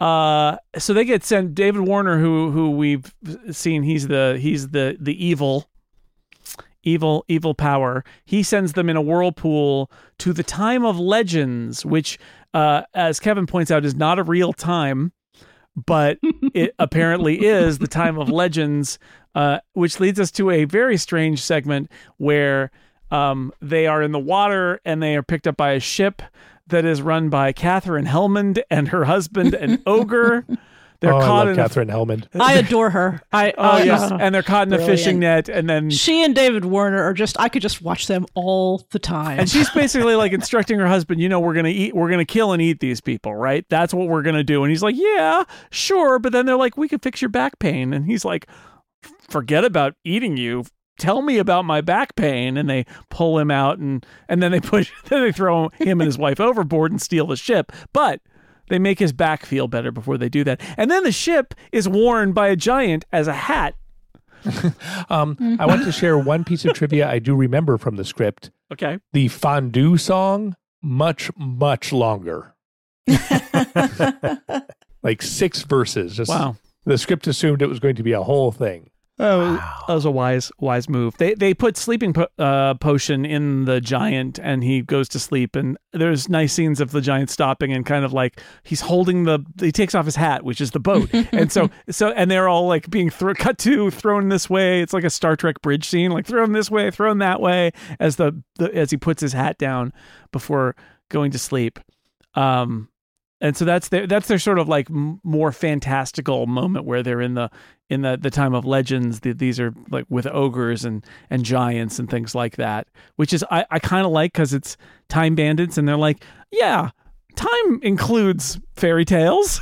So they get sent David Warner, who we've seen, he's the evil power. He sends them in a whirlpool to the time of legends, which, as Kevin points out, is not a real time, but it apparently is the time of legends, which leads us to a very strange segment where, they are in the water and they are picked up by a ship that is run by Katherine Helmond and her husband, an ogre. I love Katherine Helmond. I adore her. And they're caught in a fishing net, and then she and David Warner are I could just watch them all the time. And she's basically like instructing her husband, we're gonna kill and eat these people, right? That's what we're gonna do. And he's like, yeah, sure. But then they're like, we could fix your back pain, and he's like, forget about eating you. Tell me about my back pain. And they pull him out, and then they throw him and his wife overboard and steal the ship. But they make his back feel better before they do that. And then the ship is worn by a giant as a hat. I want to share one piece of trivia I do remember from the script. Okay. The fondue song, much, much longer. Like 6 verses. Just, wow. The script assumed it was going to be a whole thing. Oh, wow. That was a wise move. They put sleeping potion in the giant, and he goes to sleep. And there's nice scenes of the giant stopping and kind of like he's holding he takes off his hat, which is the boat. And so they're all like being thrown this way. It's like a Star Trek bridge scene, like thrown this way, thrown that way, as as he puts his hat down before going to sleep. And so that's their sort of like more fantastical moment where they're in the time of legends. These are like with ogres and giants and things like that, which is I kind of like, because it's Time Bandits and they're like, yeah, time includes fairy tales.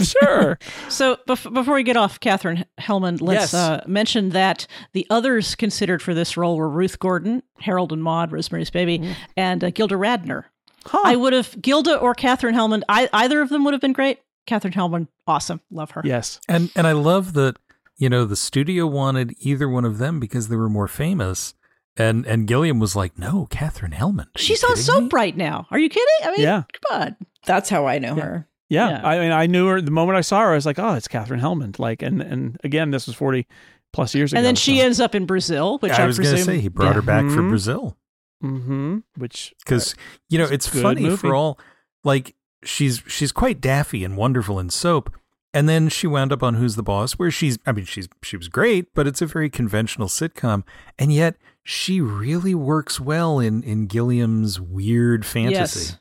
Sure. So before we get off Katherine Helmond, let's mention that the others considered for this role were Ruth Gordon, Harold and Maude, Rosemary's Baby, and Gilda Radner. Huh. I would have, Gilda or Katherine Helmond, either of them would have been great. Katherine Helmond, awesome. Love her. Yes. And I love that, you know, the studio wanted either one of them because they were more famous. And Gilliam was like, no, Katherine Helmond. She's on Soap right now. Are you kidding? I mean, come on. That's how I know her. Yeah. I mean, I knew her the moment I saw her. I was like, oh, it's Katherine Helmond. Like, and again, this was 40 plus years ago. And then she ends up in Brazil, which I was going to say, he brought her back for Brazil. Mm-hmm. Which, because you know, it's funny movie. For all, like she's quite daffy and wonderful in Soap, and then she wound up on Who's the Boss, where she was great, but it's a very conventional sitcom, and yet she really works well in Gilliam's weird fantasy. Yes.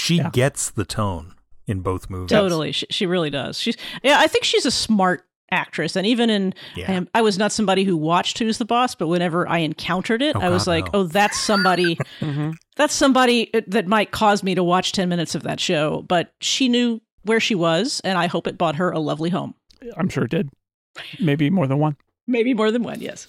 She gets the tone in both movies. Totally, she really does. I think she's a smart actress, and even in I was not somebody who watched Who's the Boss, but whenever I encountered it, I was like, oh, that's somebody that might cause me to watch 10 minutes of that show. But she knew where she was, and I hope it bought her a lovely home. I'm sure it did. Maybe more than one, yes.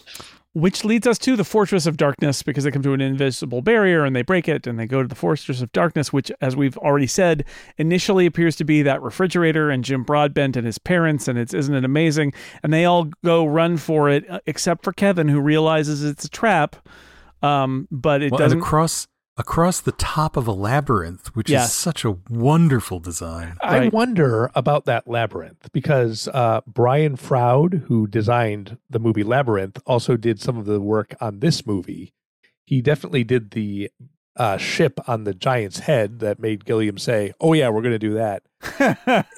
Which leads us to the Fortress of Darkness, because they come to an invisible barrier and they break it and they go to the Fortress of Darkness, which, as we've already said, initially appears to be that refrigerator and Jim Broadbent and his parents, and it's Isn't It Amazing? And they all go run for it, except for Kevin, who realizes it's a trap, but it doesn't... Across the top of a labyrinth, which is such a wonderful design. I wonder about that labyrinth, because Brian Froud, who designed the movie Labyrinth, also did some of the work on this movie. He definitely did the ship on the giant's head that made Gilliam say, oh yeah, we're going to do that.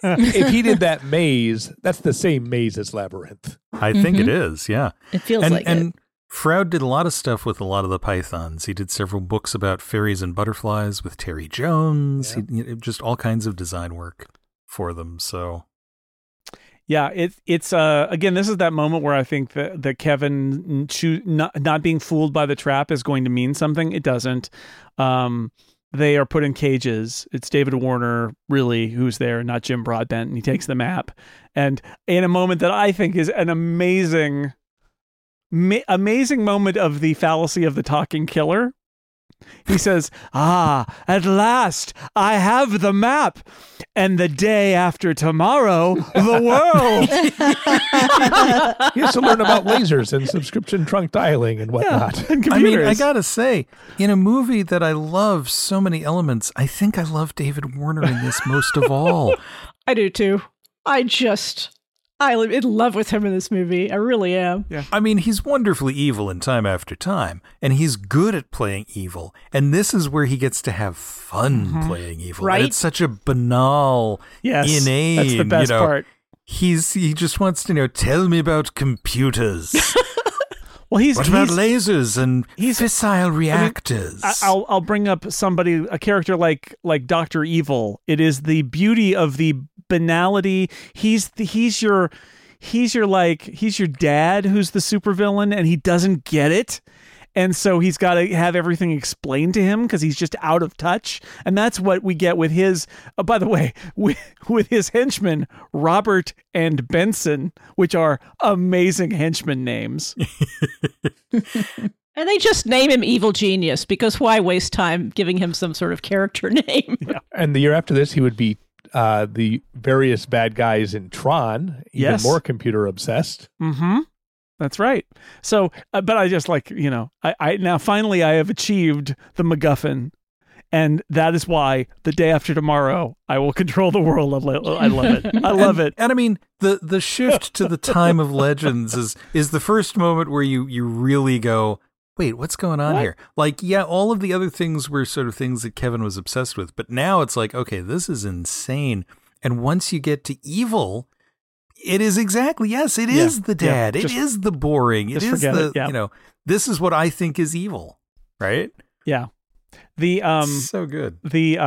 If he did that maze, that's the same maze as Labyrinth. I think it is, yeah. It feels like it. Froud did a lot of stuff with a lot of the Pythons. He did several books about fairies and butterflies with Terry Jones. He just all kinds of design work for them. So, yeah, it's again, this is that moment where I think that Kevin not being fooled by the trap is going to mean something. It doesn't. They are put in cages. It's David Warner, really, who's there, not Jim Broadbent, and he takes the map. And in a moment that I think is an amazing moment of the fallacy of the talking killer. He says, at last I have the map, and the day after tomorrow, the world. He has to learn about lasers and subscription trunk dialing and whatnot. Yeah, and computers. I mean, I gotta say, in a movie that I love so many elements, I think I love David Warner in this most of all. I do too. I'm in love with him in this movie. I really am. Yeah. I mean, he's wonderfully evil in Time After Time, and he's good at playing evil. And this is where he gets to have fun playing evil. Right? And it's such a banal, inane. That's the best part. He just wants to tell me about computers. Well, what about lasers and fissile reactors? I mean, I'll bring up a character like Dr. Evil. It is the beauty of the banality. He's your dad who's the supervillain, and he doesn't get it, and so he's got to have everything explained to him because he's just out of touch. And that's what we get with his by the way, with his henchmen Robert and Benson, which are amazing henchman names. And they just name him Evil Genius, because why waste time giving him some sort of character name? And the year after this, he would be the various bad guys in Tron, even more computer obsessed. Mm-hmm. That's right. So, but I just like, I now finally I have achieved the MacGuffin, and that is why the day after tomorrow I will control the world. I love it. I love it. And I mean, the shift to the time of legends is the first moment where you really go, wait, what's going on here? Like, all of the other things were sort of things that Kevin was obsessed with. But now it's like, okay, this is insane. And once you get to evil, it is exactly, is the dad. It is the boring. It is the, this is what I think is evil. Right? Yeah. The, so good. The,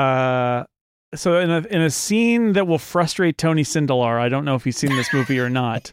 So in a scene that will frustrate Tony Sindelar, I don't know if you've seen this movie or not,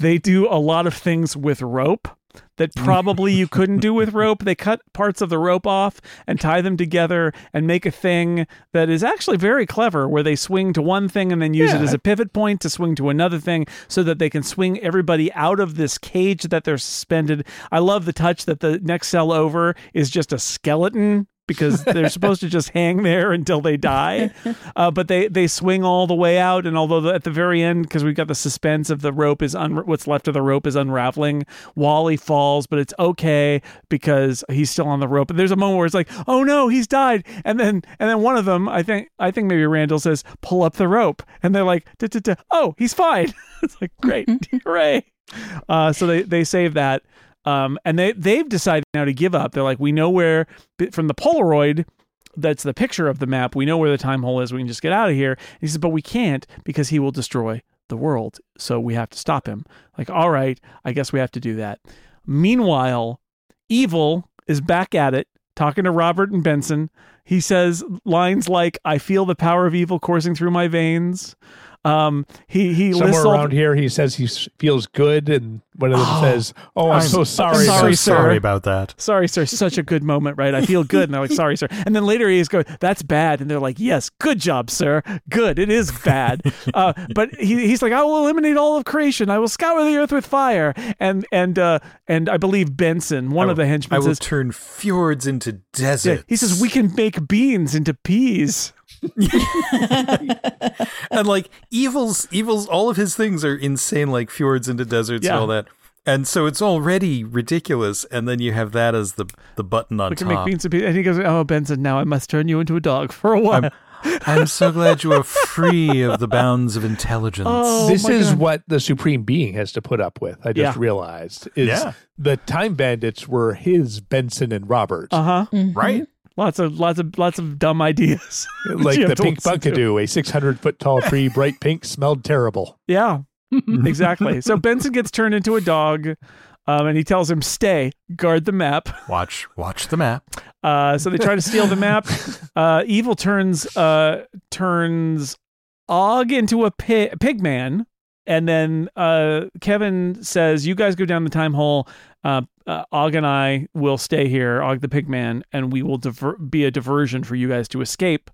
they do a lot of things with rope that probably you couldn't do with rope. They cut parts of the rope off and tie them together and make a thing that is actually very clever, where they swing to one thing and then use it as a pivot point to swing to another thing so that they can swing everybody out of this cage that they're suspended. I love the touch that the next cell over is just a skeleton, because they're supposed to just hang there until they die. But they swing all the way out. And although at the very end, because we've got the suspense of the rope is what's left of the rope is unraveling, Wally falls, but it's okay because he's still on the rope. And there's a moment where it's like, oh no, he's died. And then one of them, I think maybe Randall says, pull up the rope. And they're like, oh, he's fine. It's like, great. Hooray. So they save that. And they've decided now to give up. They're like, we know where, from the Polaroid, that's the picture of the map, we know where the time hole is, we can just get out of here. And he says, but we can't because he will destroy the world. So we have to stop him. Like, all right, I guess we have to do that. Meanwhile, Evil is back at it, talking to Robert and Benson. He says lines like, I feel the power of evil coursing through my veins. He somewhere around here he says he feels good, and one of them says, "Oh, I'm so sorry, sir. Sorry about that. Sorry, sir. Such a good moment, right? I feel good." And they're like, "Sorry, sir." And then later he's going, "That's bad," and they're like, "Yes, good job, sir. Good. It is bad." But he's like, "I will eliminate all of creation. I will scour the earth with fire." And I believe Benson, one of the henchmen, says, "I will turn fjords into deserts." Yeah, he says, "We can make beans into peas." And like Evil's all of his things are insane, like fjords into deserts and all that, and so it's already ridiculous, and then you have that as the button on top. Make beans and peas. And he goes, oh, Benson, now I must turn you into a dog for a while. I'm so glad you are free of the bounds of intelligence. This is what the Supreme Being has to put up with, I just realized. The Time Bandits were his Benson and Robert. Right. Lots of dumb ideas. Like the pink buckadoo, a 600-foot tall tree, bright pink, smelled terrible. Yeah, exactly. So Benson gets turned into a dog, and he tells him, stay, guard the map. Watch the map. So they try to steal the map. Evil turns Og into a pig man. And then Kevin says, you guys go down the time hole. Og and I will stay here, Og the Pigman, and we will be a diversion for you guys to escape.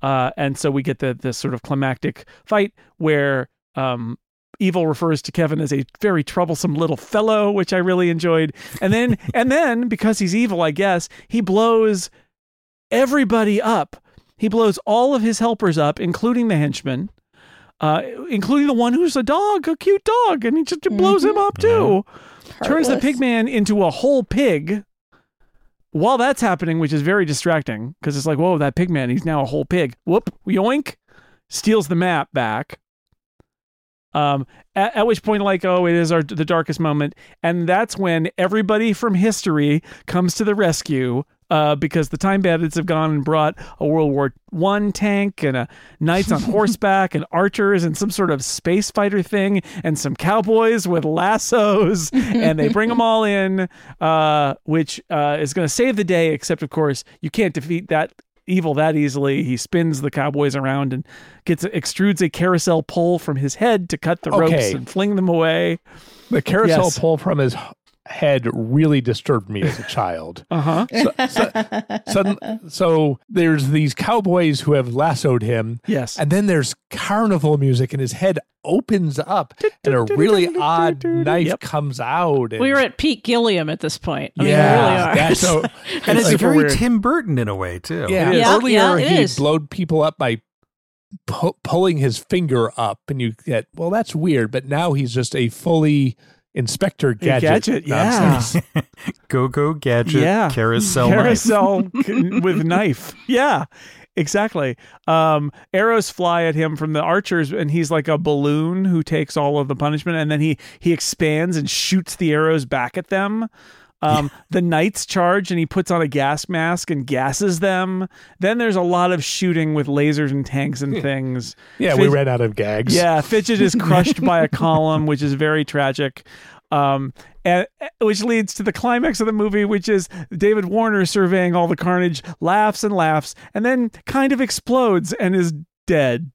And so we get the sort of climactic fight where Evil refers to Kevin as a very troublesome little fellow, which I really enjoyed. And then because he's evil, I guess, he blows everybody up. He blows all of his helpers up, including the henchman. Including the one who's a cute dog, and he just blows him up too. Yeah. Turns the pig man into a whole pig. While that's happening, which is very distracting, because it's like, whoa, that pig man, he's now a whole pig. Whoop, yoink, steals the map back. At which point, like, oh, it is the darkest moment, and that's when everybody from history comes to the rescue. Because the Time Bandits have gone and brought a World War I tank and knights on horseback and archers and some sort of space fighter thing and some cowboys with lassos, and they bring them all in, which is going to save the day, except, of course, you can't defeat that evil that easily. He spins the cowboys around and extrudes a carousel pole from his head to cut the ropes and fling them away. The carousel pole from his head really disturbed me as a child. So there's these cowboys who have lassoed him. Yes. And then there's carnival music, and his head opens up, and a really odd knife comes out. And we're at Pete Gilliam at this point. I mean, we really are. So, and it's like very weird. Tim Burton in a way, too. Earlier, he blowed people up by pulling his finger up, and you get, well, that's weird, but now he's just a fully... Inspector Gadget. Yeah. Go-Go Gadget. Yeah. Carousel knife. With knife. Yeah, exactly. Arrows fly at him from the archers, and he's like a balloon who takes all of the punishment, and then he expands and shoots the arrows back at them. The knights charge, and he puts on a gas mask and gases them. Then there's a lot of shooting with lasers and tanks and things. Yeah, we ran out of gags. Yeah, Fidget is crushed by a column, which is very tragic. which leads to the climax of the movie, which is David Warner surveying all the carnage, laughs and laughs, and then kind of explodes and is dead.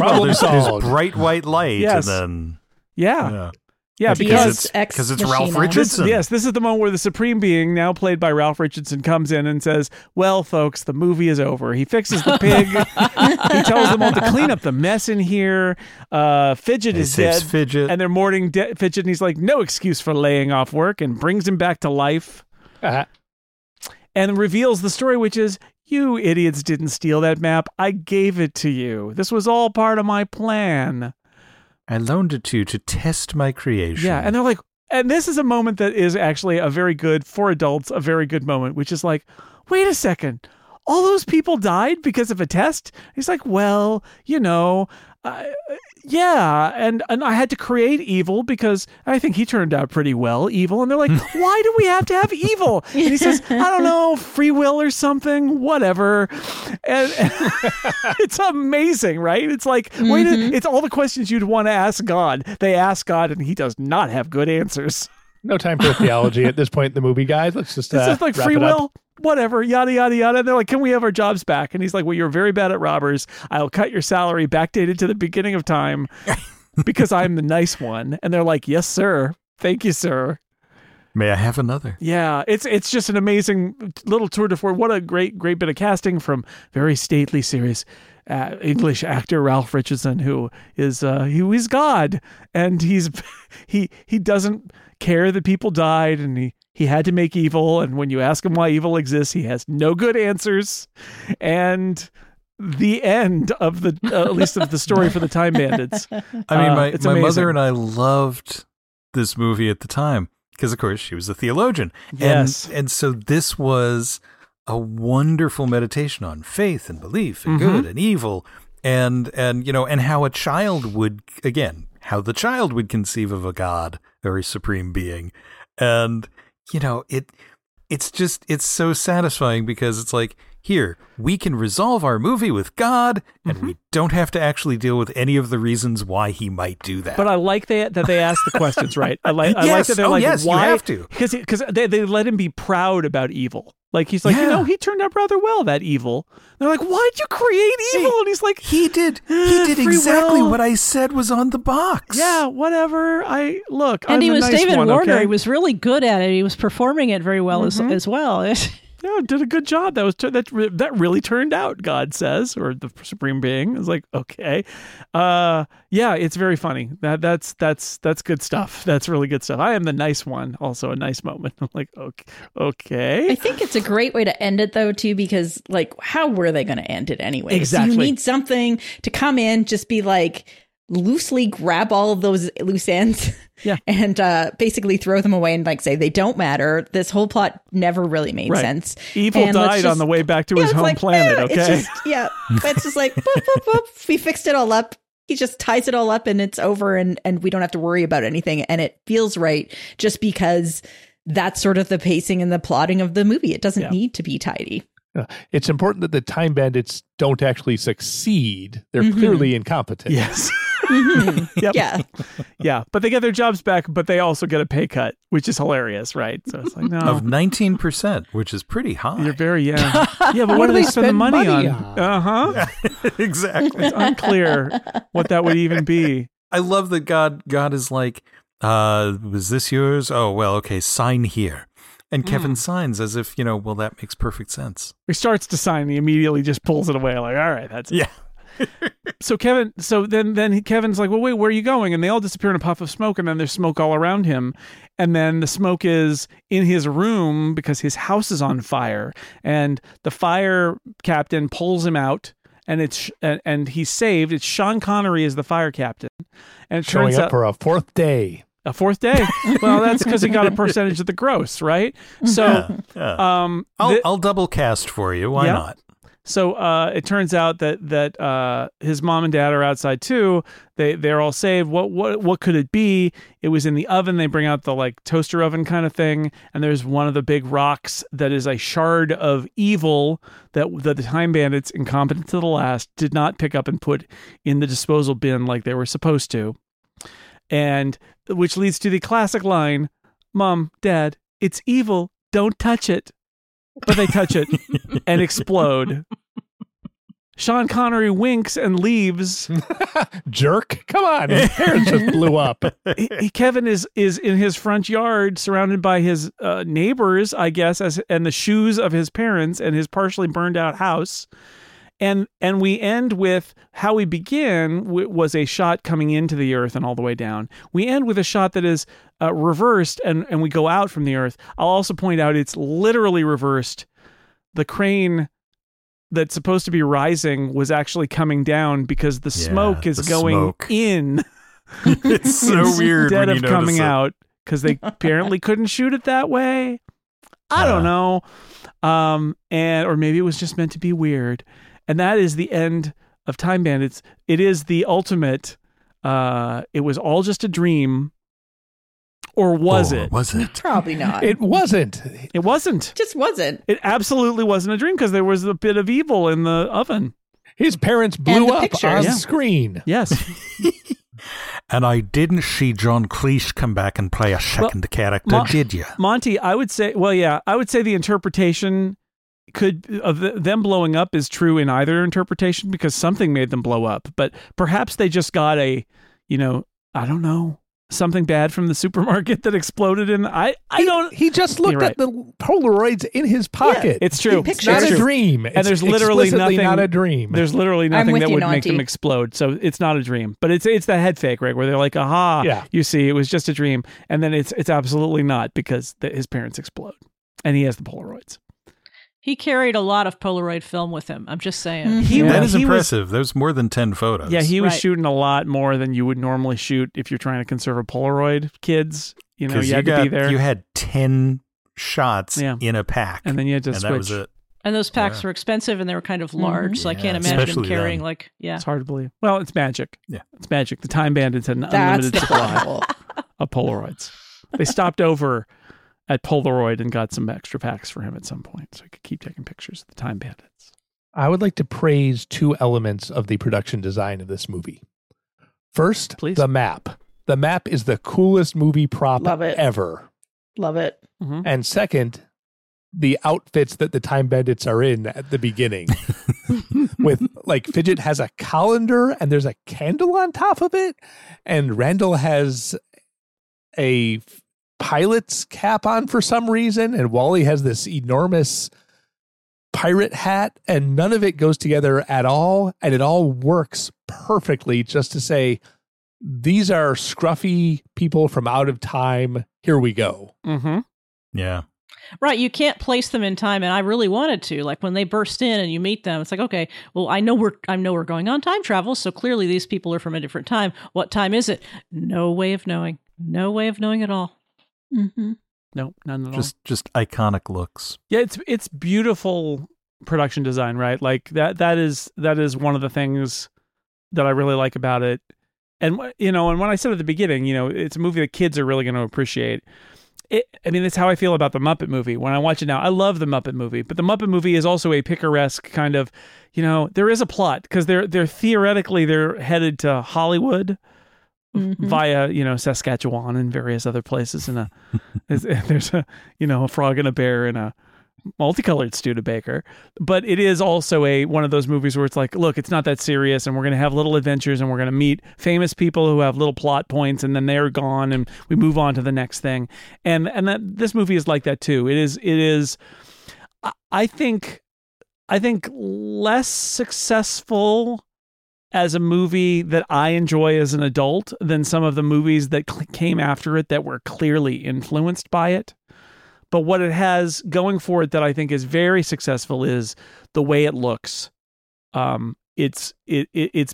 Well, there's bright white light, yes. And then yeah, because it's Ralph Richardson. This is the moment where the Supreme Being, now played by Ralph Richardson, comes in and says, "Well, folks, the movie is over." He fixes the pig. He tells them all to clean up the mess in here. Fidget is dead, and they're mourning Fidget, and he's like, "No excuse for laying off work," and brings him back to life, and reveals the story, which is, "You idiots didn't steal that map. I gave it to you. This was all part of my plan. I loaned it to you to test my creation." Yeah, and they're like, and this is a moment that is actually a very good, for adults, a very good moment, which is like, wait a second, all those people died because of a test? He's like, well, you know, yeah, and I had to create evil because I think he turned out pretty well, evil. And they're like, why do we have to have evil? And he says, I don't know, free will or something, whatever. And it's amazing, right? It's like, wait, it's all the questions you'd want to ask God. They ask God and he does not have good answers. No time for theology at this point in the movie, guys. Let's just it's like free will, whatever, yada, yada, yada. And they're like, can we have our jobs back? And he's like, well, you're very bad at robbers. I'll cut your salary backdated to the beginning of time because I'm the nice one. And they're like, yes, sir. Thank you, sir. May I have another? Yeah, it's just an amazing little tour de force. What a great, great bit of casting from very stately, serious English actor Ralph Richardson, who is God. And he doesn't care that people died, and he had to make evil, and when you ask him why evil exists, he has no good answers. And the end of the at least of the story for the Time Bandits. I mean, my mother and I loved this movie at the time because, of course, she was a theologian. Yes, and so this was a wonderful meditation on faith and belief and good and evil, and you know, and how a child would conceive of a God or a supreme being, and. You know, it's just, it's so satisfying because it's like, here, we can resolve our movie with God and we don't have to actually deal with any of the reasons why he might do that. But I like that they ask the questions, right? I like that they're why? You have to. Because they let him be proud about evil. Like, he's like, you know, he turned out rather well, that evil. And they're like, why'd you create evil? And he's like, He did exactly what I said was on the box. Yeah, whatever. And he was nice David Warner. Okay? He was really good at it. He was performing it very well as well. Yeah, did a good job. That was that really turned out, God says, or the Supreme Being. It's like, okay. Yeah, it's very funny. That's good stuff. That's really good stuff. I am the nice one. Also a nice moment. I'm like, okay. I think it's a great way to end it, though, too, because, like, how were they going to end it anyway? Exactly. So you need something to come in, just be like, loosely grab all of those loose ends and basically throw them away and like say they don't matter. This whole plot never really made sense. Evil died on the way back to his home planet, okay? It's just, it's just like, boop, boop, boop. We fixed it all up. He just ties it all up and it's over and we don't have to worry about anything. And it feels right just because that's sort of the pacing and the plotting of the movie. It doesn't need to be tidy. It's important that the Time Bandits don't actually succeed. They're clearly incompetent. Yes. Yeah. But they get their jobs back, but they also get a pay cut, which is hilarious, right? So it's like, no. Of 19%, which is pretty high. You're very, Yeah, but what do they spend the money on? Yeah, exactly. It's unclear what that would even be. I love that God is like, was this yours? Oh, well, okay, sign here. And Kevin signs as if, you know, well, that makes perfect sense. He starts to sign. He immediately just pulls it away. Like, all right, that's it. Yeah. So then Kevin's like, well, wait, where are you going? And they all disappear in a puff of smoke, and then there's smoke all around him. And then the smoke is in his room because his house is on fire. And the fire captain pulls him out. And and he's saved. It's Sean Connery as the fire captain. And showing up for a fourth day. Well, that's because he got a percentage of the gross, right? So I'll double cast for you. Why not? So it turns out that his mom and dad are outside too. They're all saved. What could it be? It was in the oven. They bring out the like toaster oven kind of thing, and there's one of the big rocks that is a shard of evil that the Time Bandits, incompetent to the last, did not pick up and put in the disposal bin like they were supposed to. And which leads to the classic line, Mom, Dad, it's evil. Don't touch it. But they touch it and explode. Sean Connery winks and leaves. Jerk. Come on. His hair just blew up. Kevin is in his front yard surrounded by his neighbors, I guess, and the shoes of his parents and his partially burned out house. And we end with how we begin was a shot coming into the earth and all the way down. We end with a shot that is reversed and we go out from the earth. I'll also point out it's literally reversed. The crane that's supposed to be rising was actually coming down because the smoke is going in. It's so weird instead of coming out because they apparently couldn't shoot it that way. I don't know. Or maybe it was just meant to be weird. And that is the end of Time Bandits. It is the ultimate. It was all just a dream. Or was it? Was it? Probably not. It wasn't. It wasn't. It just wasn't. It absolutely wasn't a dream because there was a bit of evil in the oven. His parents blew up on screen. Yes. And I didn't see John Cleese come back and play a second character, did you? Monty, I would say, I would say the interpretation of them blowing up is true in either interpretation because something made them blow up. But perhaps they just got something bad from the supermarket that exploded in. He just looked at the Polaroids in his pocket. Yeah, it's true. It's not a dream. And there's literally nothing. Not a dream. There's literally nothing that would make them explode. So it's not a dream. But it's that head fake, right? Where they're like, "Aha! Yeah. You see, it was just a dream." And then it's absolutely not because his parents explode, and he has the Polaroids. He carried a lot of Polaroid film with him. I'm just saying. Mm-hmm. That is impressive. There's more than 10 photos. Yeah, he was shooting a lot more than you would normally shoot if you're trying to conserve a Polaroid, kids. You know, you had to be there. You had 10 shots in a pack. And then you had to switch. That was it. And those packs were expensive and they were kind of large, so I can't imagine especially carrying It's hard to believe. Well, it's magic. Yeah. It's magic. The Time Bandits had an unlimited supply of Polaroids. They stopped over at Polaroid and got some extra packs for him at some point so he could keep taking pictures of the Time Bandits. I would like to praise two elements of the production design of this movie. First, the map. The map is the coolest movie prop ever. Love it. Mm-hmm. And second, the outfits that the Time Bandits are in at the beginning. With Fidget has a colander and there's a candle on top of it. And Randall has a pilot's cap on for some reason, and Wally has this enormous pirate hat, and none of it goes together at all, and it all works perfectly just to say, these are scruffy people from out of time, here we go. Mm-hmm. Yeah. Right, you can't place them in time, and I really wanted to. When they burst in and you meet them, it's like, okay, well, I know we're going on time travel, so clearly these people are from a different time. What time is it? No way of knowing. No way of knowing at all. Mm-hmm. No, none at all. Just iconic looks. Yeah, it's beautiful production design, right? That is one of the things that I really like about it. And and when I said at the beginning, it's a movie that kids are really going to appreciate. It's how I feel about the Muppet movie. When I watch it now, I love the Muppet movie, but the Muppet movie is also a picaresque kind of, there is a plot because they're theoretically they're headed to Hollywood. Mm-hmm. Via Saskatchewan and various other places, and there's a frog and a bear and a multicolored Studebaker. But it is also one of those movies where it's like, look, it's not that serious, and we're going to have little adventures, and we're going to meet famous people who have little plot points, and then they're gone, and we move on to the next thing. And that this movie is like that too. It is. I think less successful as a movie that I enjoy as an adult than some of the movies that came after it that were clearly influenced by it. But what it has going for it that I think is very successful is the way it looks. It's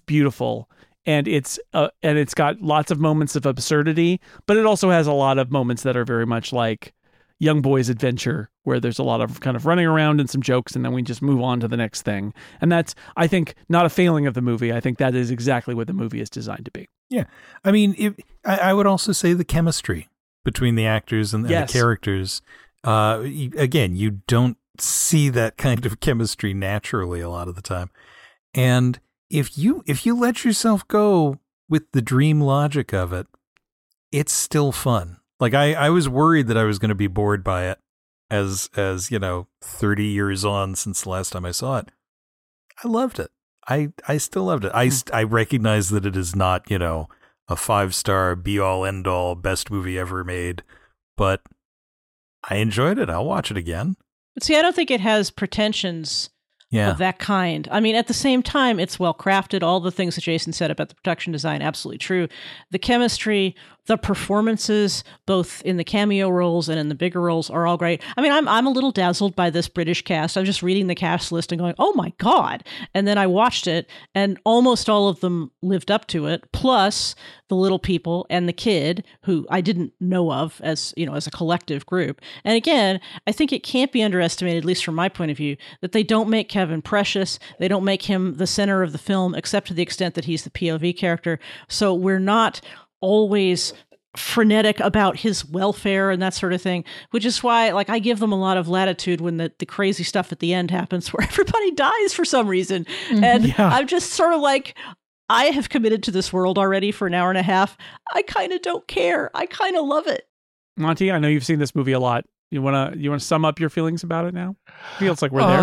beautiful, and it's got lots of moments of absurdity, but it also has a lot of moments that are very much like Young Boy's Adventure, where there's a lot of kind of running around and some jokes, and then we just move on to the next thing. And that's, I think, not a failing of the movie. I think that is exactly what the movie is designed to be. Yeah. I mean, I would also say the chemistry between the actors and the characters. Again, you don't see that kind of chemistry naturally a lot of the time. And if you let yourself go with the dream logic of it, it's still fun. Like I was worried that I was going to be bored by it as, you know, 30 years on since the last time I saw it. I loved it. I still loved it. I recognize that it is not, you know, a 5-star be all end all best movie ever made, but I enjoyed it. I'll watch it again. See, I don't think it has pretensions of that kind. I mean, at the same time, it's well crafted. All the things that Jason said about the production design, absolutely true. The chemistry, the performances, both in the cameo roles and in the bigger roles, are all great. I mean, I'm a little dazzled by this British cast. I'm just reading the cast list and going, oh my God. And then I watched it and almost all of them lived up to it. Plus the little people and the kid who I didn't know of as, you know, as a collective group. And again, I think it can't be underestimated, at least from my point of view, that they don't make Kevin precious. They don't make him the center of the film, except to the extent that he's the POV character. So we're not always frenetic about his welfare and that sort of thing, which is why, like, I give them a lot of latitude when the crazy stuff at the end happens where everybody dies for some reason. And I'm just sort of like, I have committed to this world already for an hour and a half. I kind of don't care. I kind of love it. Monty, I know you've seen this movie a lot. You want to sum up your feelings about it now? Feels like we're there.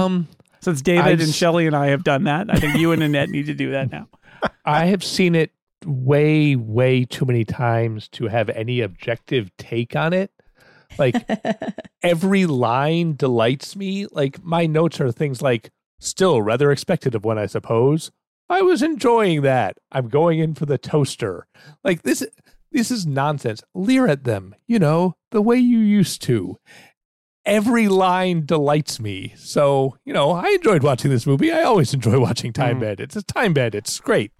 Since David and Shelley and I have done that, I think you and Annette need to do that now. I have seen it way too many times to have any objective take on it. Like every line delights me. Like my notes are things like, still rather expected of one, I suppose. I was enjoying that. I'm going in for the toaster. Like this is nonsense. Leer at them, you know, the way you used to. Every line delights me. So, you know, I enjoyed watching this movie. I always enjoy watching Time Bandits. It's Time Bandits. Great.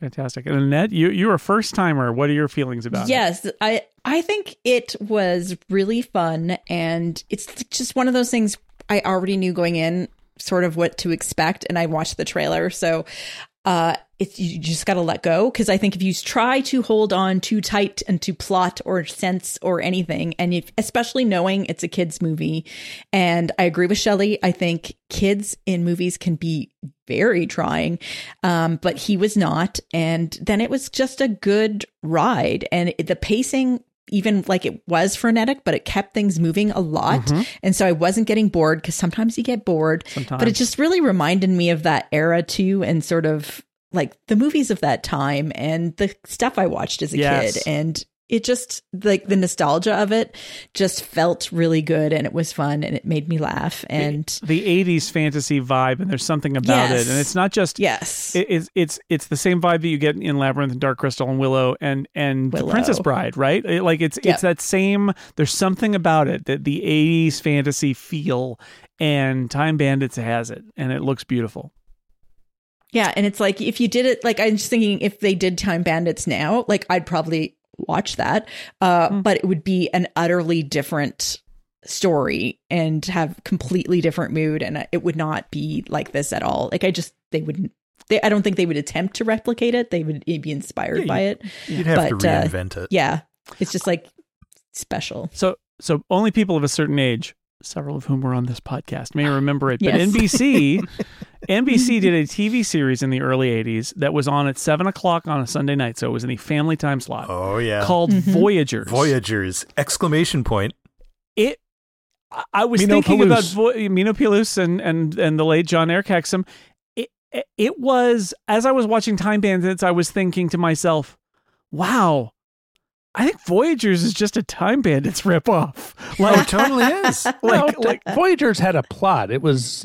Fantastic. And Annette, you're a first timer. What are your feelings about it? Yes, I think it was really fun. And it's just one of those things I already knew going in, sort of what to expect. And I watched the trailer. So you just got to let go. Because I think if you try to hold on too tight and to plot or sense or anything, and especially knowing it's a kid's movie. And I agree with Shelley. I think kids in movies can be very trying, but he was not. And then it was just a good ride. And the pacing, even like it was frenetic, but it kept things moving a lot. Mm-hmm. And so I wasn't getting bored, because sometimes you get bored, but it just really reminded me of that era too. And sort of like the movies of that time and the stuff I watched as a kid. And it just, like, the nostalgia of it just felt really good, and it was fun, and it made me laugh. And the 80s fantasy vibe, and there's something about it. And it's not just it's the same vibe that you get in Labyrinth and Dark Crystal and Willow and The Princess Bride, right? It's that same, there's something about it, that the 80s fantasy feel, and Time Bandits has it, and it looks beautiful. Yeah, and it's like, if you did it, like, I'm just thinking, if they did Time Bandits now, like, I'd probably watch that, but it would be an utterly different story and have completely different mood, and it would not be like this at all. Like, I don't think they would attempt to replicate it. They would be inspired by it. You'd have to reinvent it. Yeah, it's just like special. So only people of a certain age, several of whom were on this podcast, may remember it. But NBC did a TV series in the early 80s that was on at 7 o'clock on a Sunday night. So it was in the family time slot. Oh, yeah. Called Voyagers. Voyagers. Exclamation point. I was thinking about Mino Pilus and the late John Eric Hexum. It was, as I was watching Time Bandits, I was thinking to myself, wow, I think Voyagers is just a Time Bandits ripoff. Like, it totally is. Like Voyagers had a plot. It was,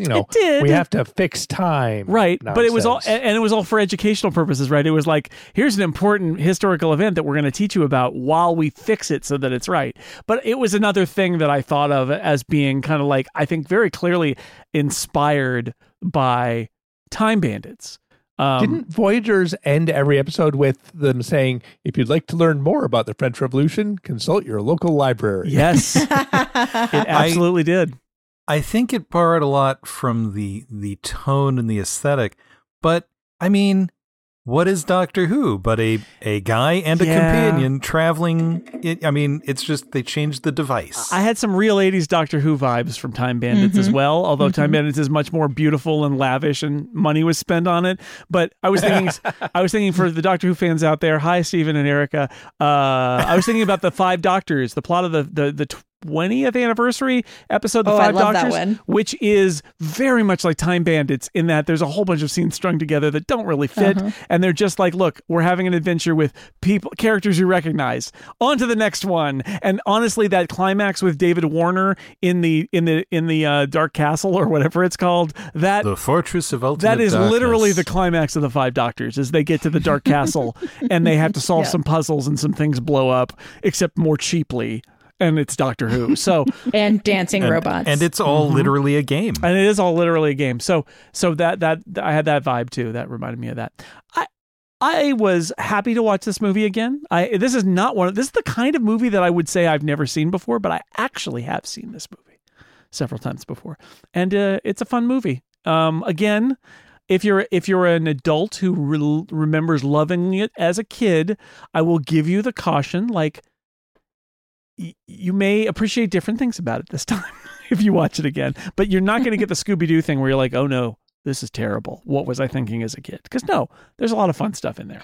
we have to fix time. Right. Nonsense. But it was all for educational purposes, right? It was like, here's an important historical event that we're going to teach you about while we fix it so that it's right. But it was another thing that I thought of as being kind of like, I think very clearly inspired by Time Bandits. Didn't Voyagers end every episode with them saying, if you'd like to learn more about the French Revolution, consult your local library? Yes, it absolutely did. I think it borrowed a lot from the tone and the aesthetic. But, I mean, what is Doctor Who but a guy and a companion traveling? I mean, it's just they changed the device. I had some real 80s Doctor Who vibes from Time Bandits as well, although Time Bandits is much more beautiful and lavish and money was spent on it. But I was thinking for the Doctor Who fans out there, hi, Stephen and Erica. I was thinking about The Five Doctors, the plot of the 20th anniversary episode, The Five Doctors, which is very much like Time Bandits in that there's a whole bunch of scenes strung together that don't really fit. And they're just like, look, we're having an adventure with people, characters you recognize. On to the next one. And honestly, that climax with David Warner in the Dark Castle or whatever it's called, that the Fortress of Ultimate Darkness. That is literally the climax of The Five Doctors, is they get to the Dark Castle and they have to solve some puzzles and some things blow up, except more cheaply. And it's Doctor Who. So and dancing robots. And it's all literally a game. And it is all literally a game. So that I had that vibe too. That reminded me of that. I was happy to watch this movie again. This is the kind of movie that I would say I've never seen before, but I actually have seen this movie several times before. And it's a fun movie. Again, if you're an adult who remembers loving it as a kid, I will give you the caution, like, you may appreciate different things about it this time if you watch it again, but you're not going to get the Scooby-Doo thing where you're like, oh no, this is terrible. What was I thinking as a kid? Because no, there's a lot of fun stuff in there.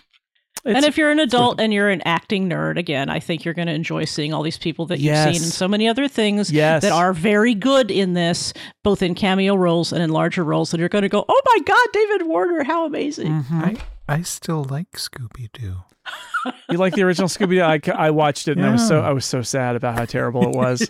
And if you're an adult and you're an acting nerd, again, I think you're going to enjoy seeing all these people that you've seen in so many other things that are very good in this, both in cameo roles and in larger roles. And you're going to go, oh my God, David Warner, how amazing. I still like Scooby-Doo. You like the original Scooby-Doo? I watched it and I was so sad about how terrible it was.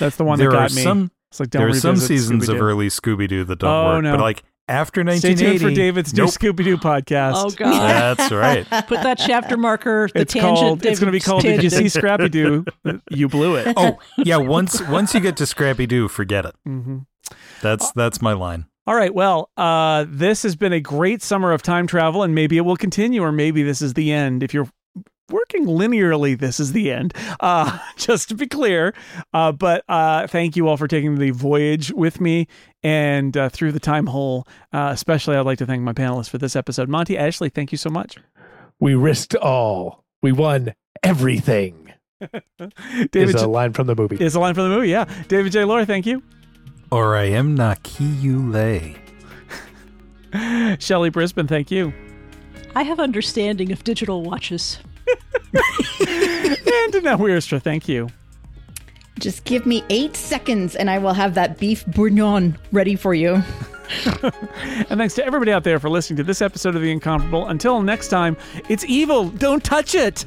That's the one that got me. It's like, don't revisit Scooby-Doo. There are some seasons of early Scooby-Doo that don't work. No. But like after 1980. Stay tuned for David's new Scooby-Doo podcast. Oh, God. That's right. Put that chapter marker, it's going to be called, Did You See Scrappy-Doo? You blew it. Oh, yeah. Once you get to Scrappy-Doo, forget it. That's my line. All right, well, this has been a great summer of time travel, and maybe it will continue, or maybe this is the end. If you're working linearly, this is the end, just to be clear. But thank you all for taking the voyage with me and through the time hole. Especially, I'd like to thank my panelists for this episode. Monty, Ashley, thank you so much. We risked all. We won everything. David is a line from the movie. It's a line from the movie, yeah. David J. Lohr, thank you. Or I am not Kiyule. Shelley Brisbane, thank you. I have understanding of digital watches. And Annette Weirstra, thank you. Just give me 8 seconds and I will have that beef bourguignon ready for you. And thanks to everybody out there for listening to this episode of The Incomparable. Until next time, it's evil. Don't touch it.